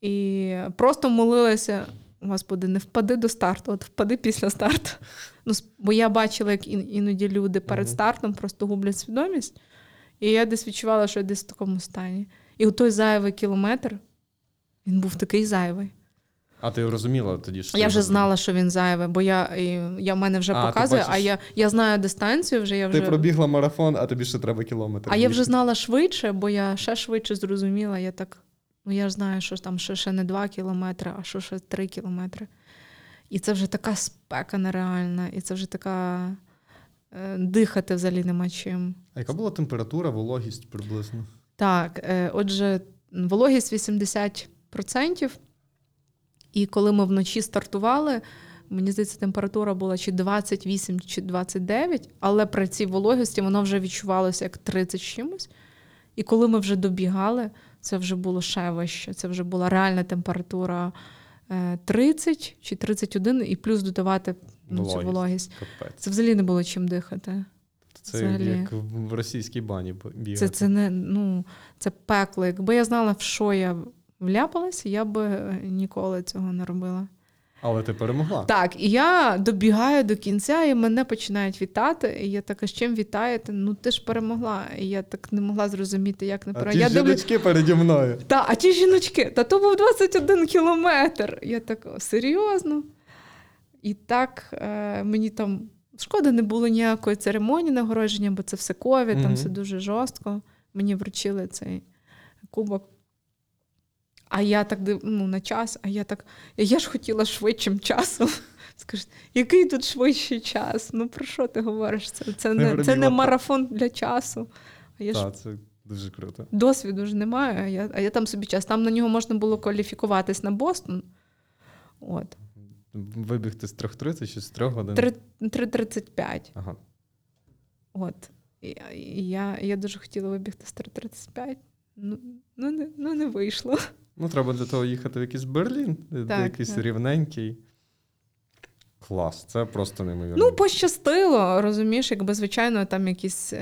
І просто молилася, Господи, не впади до старту, от впади після старту. Бо я бачила, як іноді люди перед стартом просто гублять свідомість. І я десь відчувала, що я десь в такому стані. І той зайвий кілометр, він був такий зайвий. А ти розуміла тоді, що... Я вже знала, що він зайвий, бо я в мене вже показує, а я знаю дистанцію вже. Ти пробігла марафон, а тобі ще треба кілометр. А я вже знала швидше, бо я ще швидше зрозуміла, я так... я ж знаю, що там ще не 2 кілометри, а ще 3 кілометри. І це вже така спека нереальна, і це вже така... дихати взагалі нема чим. А яка була температура, вологість приблизно? Так, отже, вологість 80%. І коли ми вночі стартували, мені здається, температура була чи 28, чи 29, але при цій вологісті вона вже відчувалася як 30 чимось. І коли ми вже добігали, це вже було ще вище. Це вже була реальна температура 30 чи 31, і плюс додавати цю вологість. Капець. Це взагалі не було чим дихати. Це взагалі. Як в російській бані бігати. Це пекло. Якби я знала, в що я вляпалась, я би ніколи цього не робила. Але ти перемогла. Так, і я добігаю до кінця, і мене починають вітати. І я така, з чим вітаєте? Ти ж перемогла. І я так не могла зрозуміти, як не перемогла. А ті жіночки переді мною. Так, а ті жіночки. То був 21 кілометр. Я так, серйозно? І так мені там Шкода, не було ніякої церемонії нагородження, бо це все ковід, там все дуже жорстко. Мені вручили цей кубок. А я так, на час, я ж хотіла швидшим часом. Скажіть, який тут швидший час? Про що ти говориш? Це не марафон для часу. Так, це дуже круто. Досвіду ж немає, а я там собі час. Там на нього можна було кваліфікуватись на Бостон. От. Вибіг ти з 3:30 чи з 3 годин? 3:35. Ага. От. Я дуже хотіла вибігти з 3:35. Не вийшло. Треба для того їхати в якийсь Берлін, якийсь рівненький. Клас, це просто неймовірно. Пощастило, розумієш, якби, звичайно, там якісь,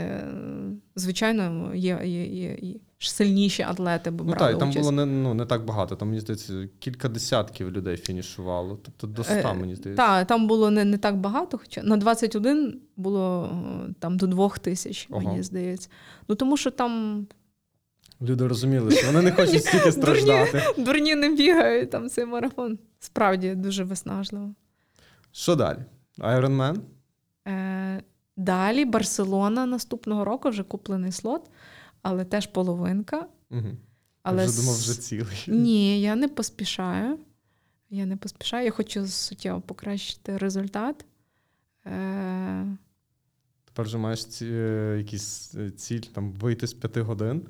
звичайно, є сильніші атлети б брали участь. Там було не так багато, там, мені здається, кілька десятків людей фінішувало, тобто до 100, мені здається. Так, там було не так багато, хоча на 21 було там до 2000, мені здається. Тому що там... Люди розуміли, що вони не хочуть стільки страждати. Дурні не бігають, там цей марафон. Справді, дуже виснажливо. Що далі? Ironman? Далі Барселона наступного року, вже куплений слот, але теж половинка. Угу. Я вже думав, вже цілий. Ні, я не поспішаю. Я хочу суттєво покращити результат. Тепер вже маєш якісь ціль, вийти з 5 годин?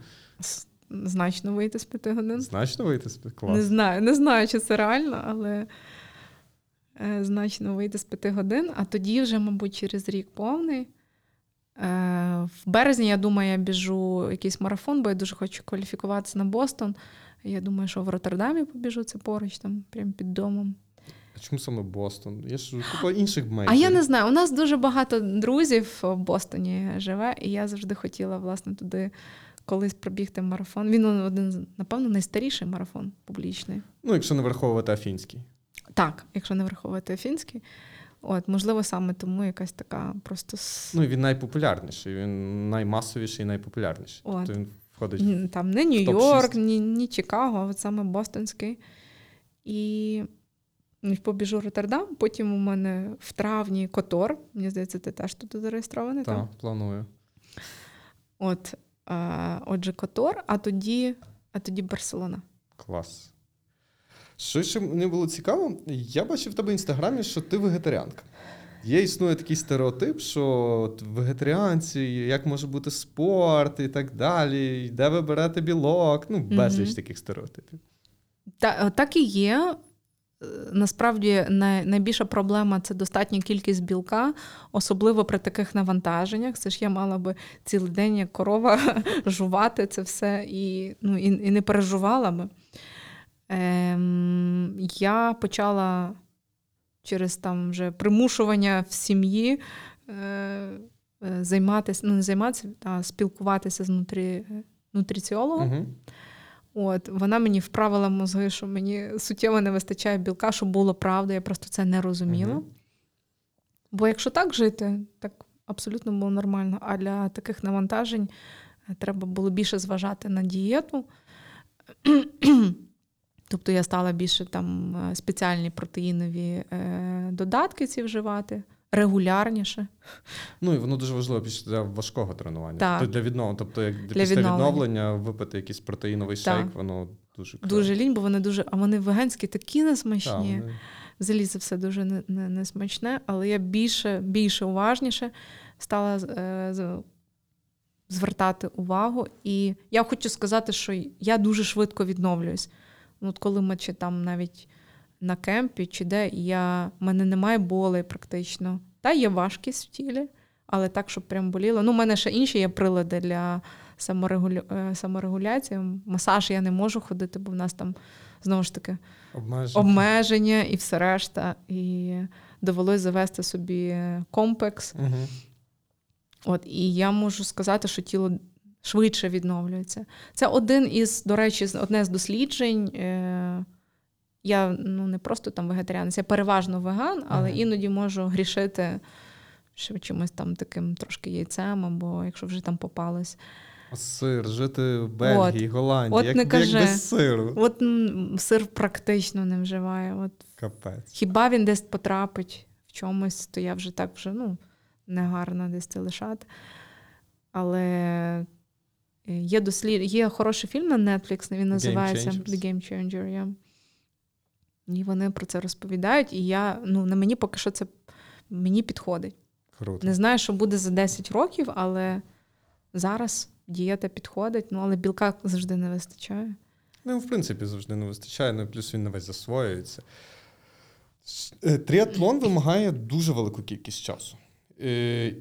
Значно вийти з 5 годин. Значно вийти з 5 годин? Не знаю, чи це реально, але... Значно вийде з 5 годин, а тоді вже, мабуть, через рік повний. В березні, я думаю, я біжу якийсь марафон, бо я дуже хочу кваліфікуватися на Бостон. Я думаю, що в Роттердамі побіжу, це поруч, там, прямо під домом. А чому саме Бостон? Є ж купа інших мейкерів. А я не знаю, у нас дуже багато друзів в Бостоні живе, і я завжди хотіла, власне, туди колись пробігти марафон. Він один, напевно, найстаріший марафон публічний. Якщо не враховувати афінський. Так, якщо не враховувати фінський. Можливо, саме тому якась така просто... Він найпопулярніший, він наймасовіший і найпопулярніший. Тобто він входить там не Нью-Йорк, ні Чикаго, а саме Бостонський. І побіжу в Роттердам, потім у мене в травні Котор. Мені здається, ти теж тут зареєстрований. Так, планую. Отже, Котор, а тоді Барселона. Клас. Що ще мені було цікаво, я бачив в тебе в Інстаграмі, що ти вегетаріанка. Існує такий стереотип, що вегетаріанці, як може бути спорт і так далі, де ви берете білок, безліч таких стереотипів. Так і є. Насправді найбільша проблема – це достатня кількість білка, особливо при таких навантаженнях. Це ж я мала би цілий день, як корова, жувати це все і не пережувала би. Я почала через там вже примушування в сім'ї спілкуватися з нутриціологом. Uh-huh. Вона мені вправила мозги, що мені суттєво не вистачає білка, що було правда, я просто це не розуміла. Uh-huh. Бо якщо так жити, так абсолютно було нормально. А для таких навантажень треба було більше зважати на дієту. Тобто я стала більше там спеціальні протеїнові додатки ці вживати, регулярніше. І воно дуже важливо після важкого тренування. Так. Після відновлення випити якийсь протеїновий шейк, воно дуже круто. Дуже лінь, бо вони веганські такі несмачні. Вони... Взагалі це все дуже несмачне, але я більше уважніше стала звертати увагу. І я хочу сказати, що я дуже швидко відновлююсь. Коли ми чи там навіть на кемпі, чи де, в мене немає болей практично. Та є важкість в тілі, але так, щоб прям боліло. У мене ще інші є прилади для саморегуляції. Масаж я не можу ходити, бо в нас там, знову ж таки, обмеження і все решта. І довелось завести собі комплекс. Угу. І я можу сказати, що тіло... швидше відновлюється. Це одне з досліджень. Я не просто там вегетаріанець, я переважно веган, але іноді можу грішити ще чимось там таким трошки яйцем, або якщо вже там попалось. Сир, жити в Бельгії, Голландії, як без сиру. Сир практично не вживає. Капець. Хіба він десь потрапить в чомусь, то я вже так вже, негарно десь це лишати. Але є хороший фільм на Netflix, він називається The Game Changer. Yeah. І вони про це розповідають, і я, на мені поки що це мені підходить. Круто. Не знаю, що буде за 10 років, але зараз дієта підходить, але білка завжди не вистачає. В принципі, завжди не вистачає, плюс він не весь засвоюється. Тріатлон вимагає дуже велику кількість часу.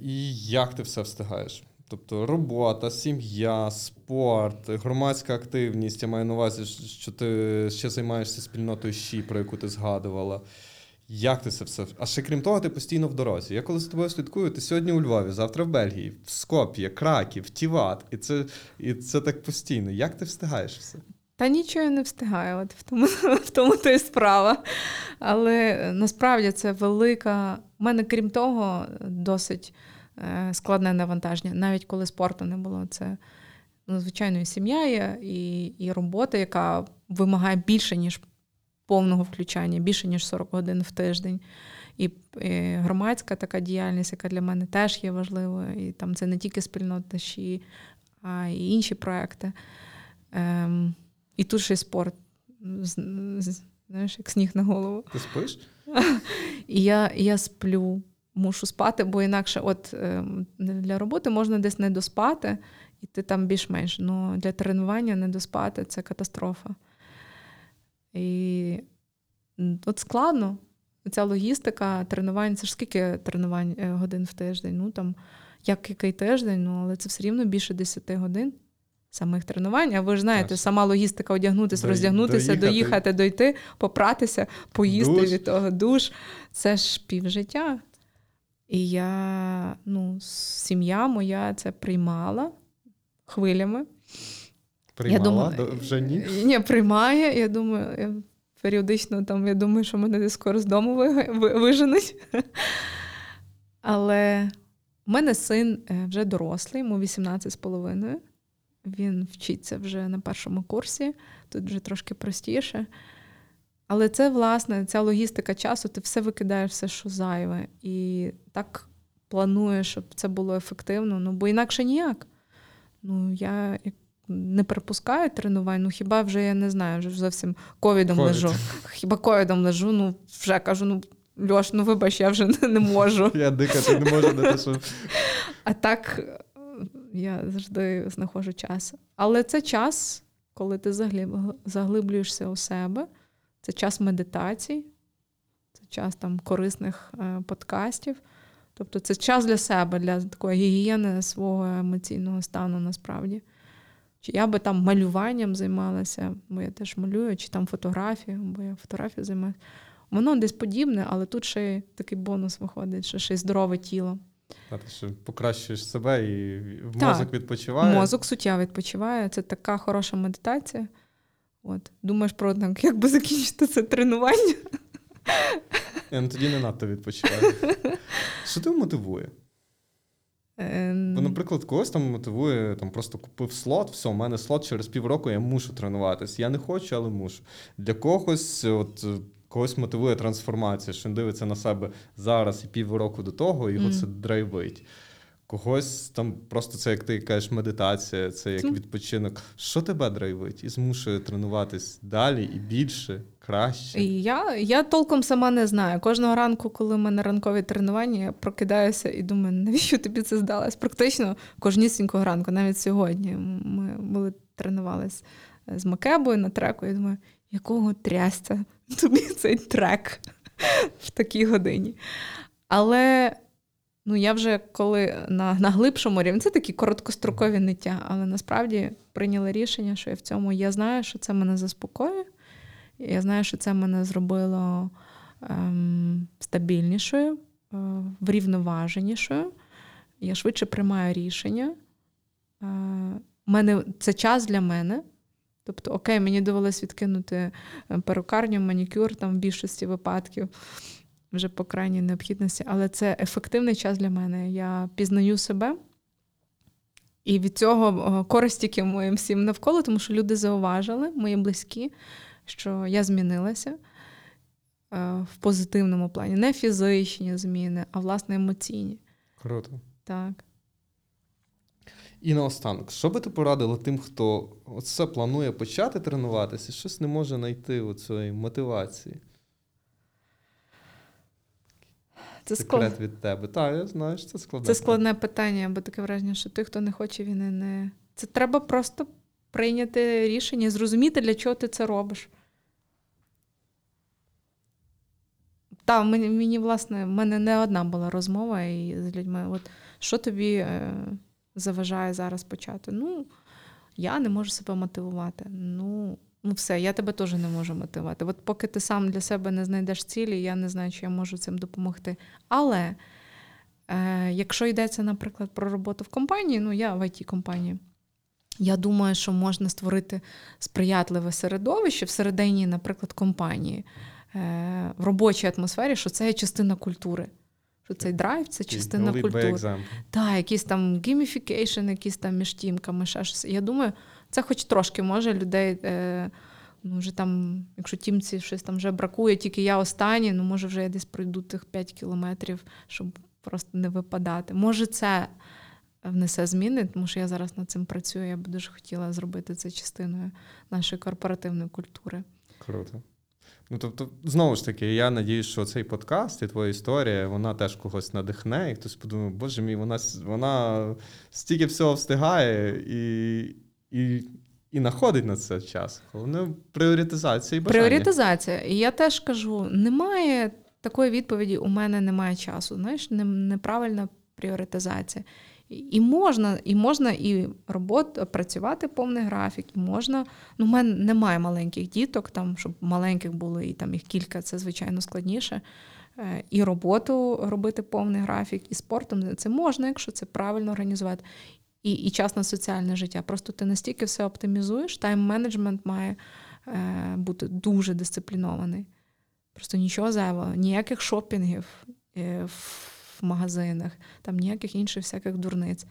І як ти все встигаєш? Тобто робота, сім'я, спорт, громадська активність. Я маю на увазі, що ти ще займаєшся спільнотою ЩІ, про яку ти згадувала. Як ти це все? А ще крім того, ти постійно в дорозі. Я коли з тобою слідкую, ти сьогодні у Львові, завтра в Бельгії, в Скоп'ї, Краків, Тіват. І це так постійно. Як ти встигаєш все? Та нічого я не встигаю, от в тому-то і справа. Але насправді це велика... У мене, крім того, досить складне навантаження. Навіть коли спорту не було. Це, звичайно, і сім'я є, і робота, яка вимагає більше, ніж повного включання, більше, ніж 40 годин в тиждень. І громадська така діяльність, яка для мене теж є важливою. І там це не тільки спільнота, а й інші проекти. І тут ще й спорт. Знаєш, як сніг на голову. Ти спиш? І я сплю. Мушу спати, бо інакше для роботи можна десь не доспати, і ти там більш-менш. Но для тренування не доспати – це катастрофа. І складно. Ця логістика тренувань. Це ж скільки тренувань годин в тиждень? Який тиждень, але це все рівно більше 10 годин самих тренувань. А ви ж знаєте, сама логістика – одягнутися, роздягнутися, доїхати, дойти, попратися, поїсти від того, душ. Це ж півжиття. І я, сім'я моя це приймала хвилями. Приймала? Вже ні? Ні, приймає. Я думаю, періодично я думаю, що мене скоро з дому виженуть. Але в мене син вже дорослий, йому 18,5. Він вчиться вже на першому курсі, тут вже трошки простіше. Але це, власне, ця логістика часу, ти все викидаєш, все, що зайве. І так плануєш, щоб це було ефективно, бо інакше ніяк. Я не припускаю тренувань, хіба вже, я не знаю, вже зовсім ковідом лежу. Хіба ковідом лежу, вже кажу, Льош, вибач, я вже не можу. Я дика, ти не можу, не те, що... А так я завжди знаходжу час. Але це час, коли ти заглиблюєшся у себе. Це час медитацій, це час корисних подкастів. Тобто це час для себе, для такої гігієни свого емоційного стану насправді. Чи я би малюванням займалася, бо я теж малюю, чи фотографією, бо я фотографією займаюся. Воно десь подібне, але тут ще й такий бонус виходить, що ще й здорове тіло. А ти ще покращуєш себе і мозок відпочиває? Мозок, суття відпочиває. Це така хороша медитація. Думаєш про однак, як би закінчити це тренування? Тоді не надто відпочиваю. Що тебе мотивує? Бо, наприклад, когось мотивує, просто купив слот, все, в мене слот, через півроку я мушу тренуватись. Я не хочу, але мушу. Для когось, когось мотивує трансформація, що він дивиться на себе зараз і півроку до того, і його це драйвить. Когось просто це, як ти кажеш, медитація, це як відпочинок. Що тебе драйвить і змушує тренуватись далі і більше, краще? Я толком сама не знаю. Кожного ранку, коли в мене ранкові тренування, я прокидаюся і думаю, навіщо тобі це здалось? Практично кожнісінького ранку, навіть сьогодні. Ми тренувалися з Макебою на треку, я думаю, якого трясця тобі цей трек в такій годині? Але... я вже коли на глибшому рівні, це такі короткострокові ниття, але насправді прийняла рішення, що я в цьому, я знаю, що це мене заспокоює, я знаю, що це мене зробило стабільнішою, врівноваженішою, я швидше приймаю рішення, це час для мене. Тобто, окей, мені довелось відкинути перукарню, манікюр, в більшості випадків, вже по крайній необхідності, але це ефективний час для мене. Я пізнаю себе, і від цього користь тільки моїм всім навколо, тому що люди зауважили, мої близькі, що я змінилася в позитивному плані. Не фізичні зміни, а, власне, емоційні. Круто. Так. І наостанок, що би ти порадила тим, хто оце планує почати тренуватися і щось не може знайти у цій мотивації? Секрет від тебе. Так, я знаю, що це складне. Це складне питання, бо таке враження, що той, хто не хоче, він і не... Це треба просто прийняти рішення, зрозуміти, для чого ти це робиш. Так, мені, власне, в мене не одна була розмова з людьми. От, що тобі заважає зараз почати? Ну, я не можу себе мотивувати. Ну все, я тебе теж не можу мотивувати. От поки ти сам для себе не знайдеш цілі, я не знаю, чи я можу цим допомогти. Але якщо йдеться, наприклад, про роботу в компанії, ну я в IT-компанії, я думаю, що можна створити сприятливе середовище всередині, наприклад, компанії, в робочій атмосфері, що це є частина культури. Що цей драйв – це частина культури. Так, якісь там гейміфікейшн, якісь там міжтімками, ще щось. Я думаю, це хоч трошки може людей, ну вже там, якщо тімці щось там вже бракує, тільки я останній, ну може вже я десь пройду тих 5 кілометрів, щоб просто не випадати. Може це внесе зміни, тому що я зараз над цим працюю, я б дуже хотіла зробити це частиною нашої корпоративної культури. Круто. Ну, тобто, знову ж таки, я надіюсь, що цей подкаст і твоя історія, вона теж когось надихне, і хтось подумає, боже мій, вона стільки всього встигає і знаходить на це час. Головне пріоритизація і бажання. Пріоритизація. І я теж кажу, немає такої відповіді, у мене немає часу. Знаєш, неправильна пріоритизація. І можна і працювати повний графік, можна, ну в мене немає маленьких діток, там, щоб маленьких було і там їх кілька, це звичайно складніше. І роботу робити повний графік, і спортом це можна, якщо це правильно організувати. І час на соціальне життя. Просто ти настільки все оптимізуєш, тайм-менеджмент має бути дуже дисциплінований. Просто нічого зайвого, ніяких шопінгів в магазинах, там ніяких інших всяких дурниць.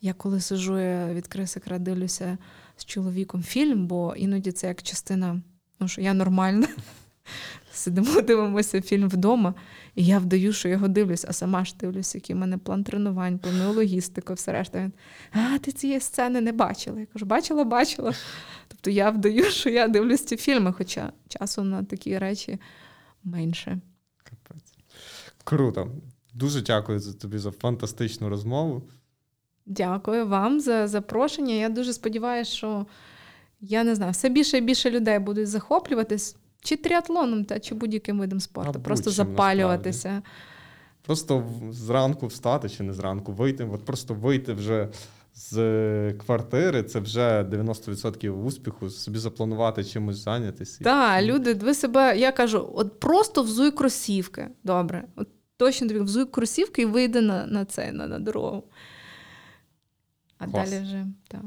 Я коли сижу, я відкрию секрет, дивлюся з чоловіком фільм, бо іноді це як частина, ну що я нормальна, сидимо, дивимося фільм вдома, і я вдаю, що його дивлюсь, а сама ж дивлюсь, який в мене план тренувань, планую логістику, все решта. Він, ти цієї сцени не бачила. Я кажу, бачила. Тобто я вдаю, що я дивлюсь ці фільми, хоча часу на такі речі менше. Капець. Круто. Дуже дякую тобі за фантастичну розмову. Дякую вам за запрошення. Я дуже сподіваюся, що, я не знаю, все більше і більше людей будуть захоплюватись чи тріатлоном, чи будь-яким видом спорту. Просто запалюватися. Насправді. Просто зранку встати чи не зранку вийти. От просто вийти вже з квартири, це вже 90% успіху, собі запланувати чимось зайнятися. Так, люди, ви себе, я кажу, от просто взуй кросівки. Добре. От точно тобі взуй кросівки і вийде на дорогу. А далі вже, так.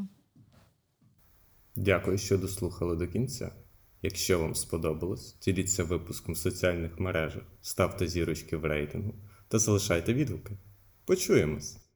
Дякую, що дослухали до кінця. Якщо вам сподобалось, діліться випуском в соціальних мережах, ставте зірочки в рейтингу та залишайте відгуки. Почуємось!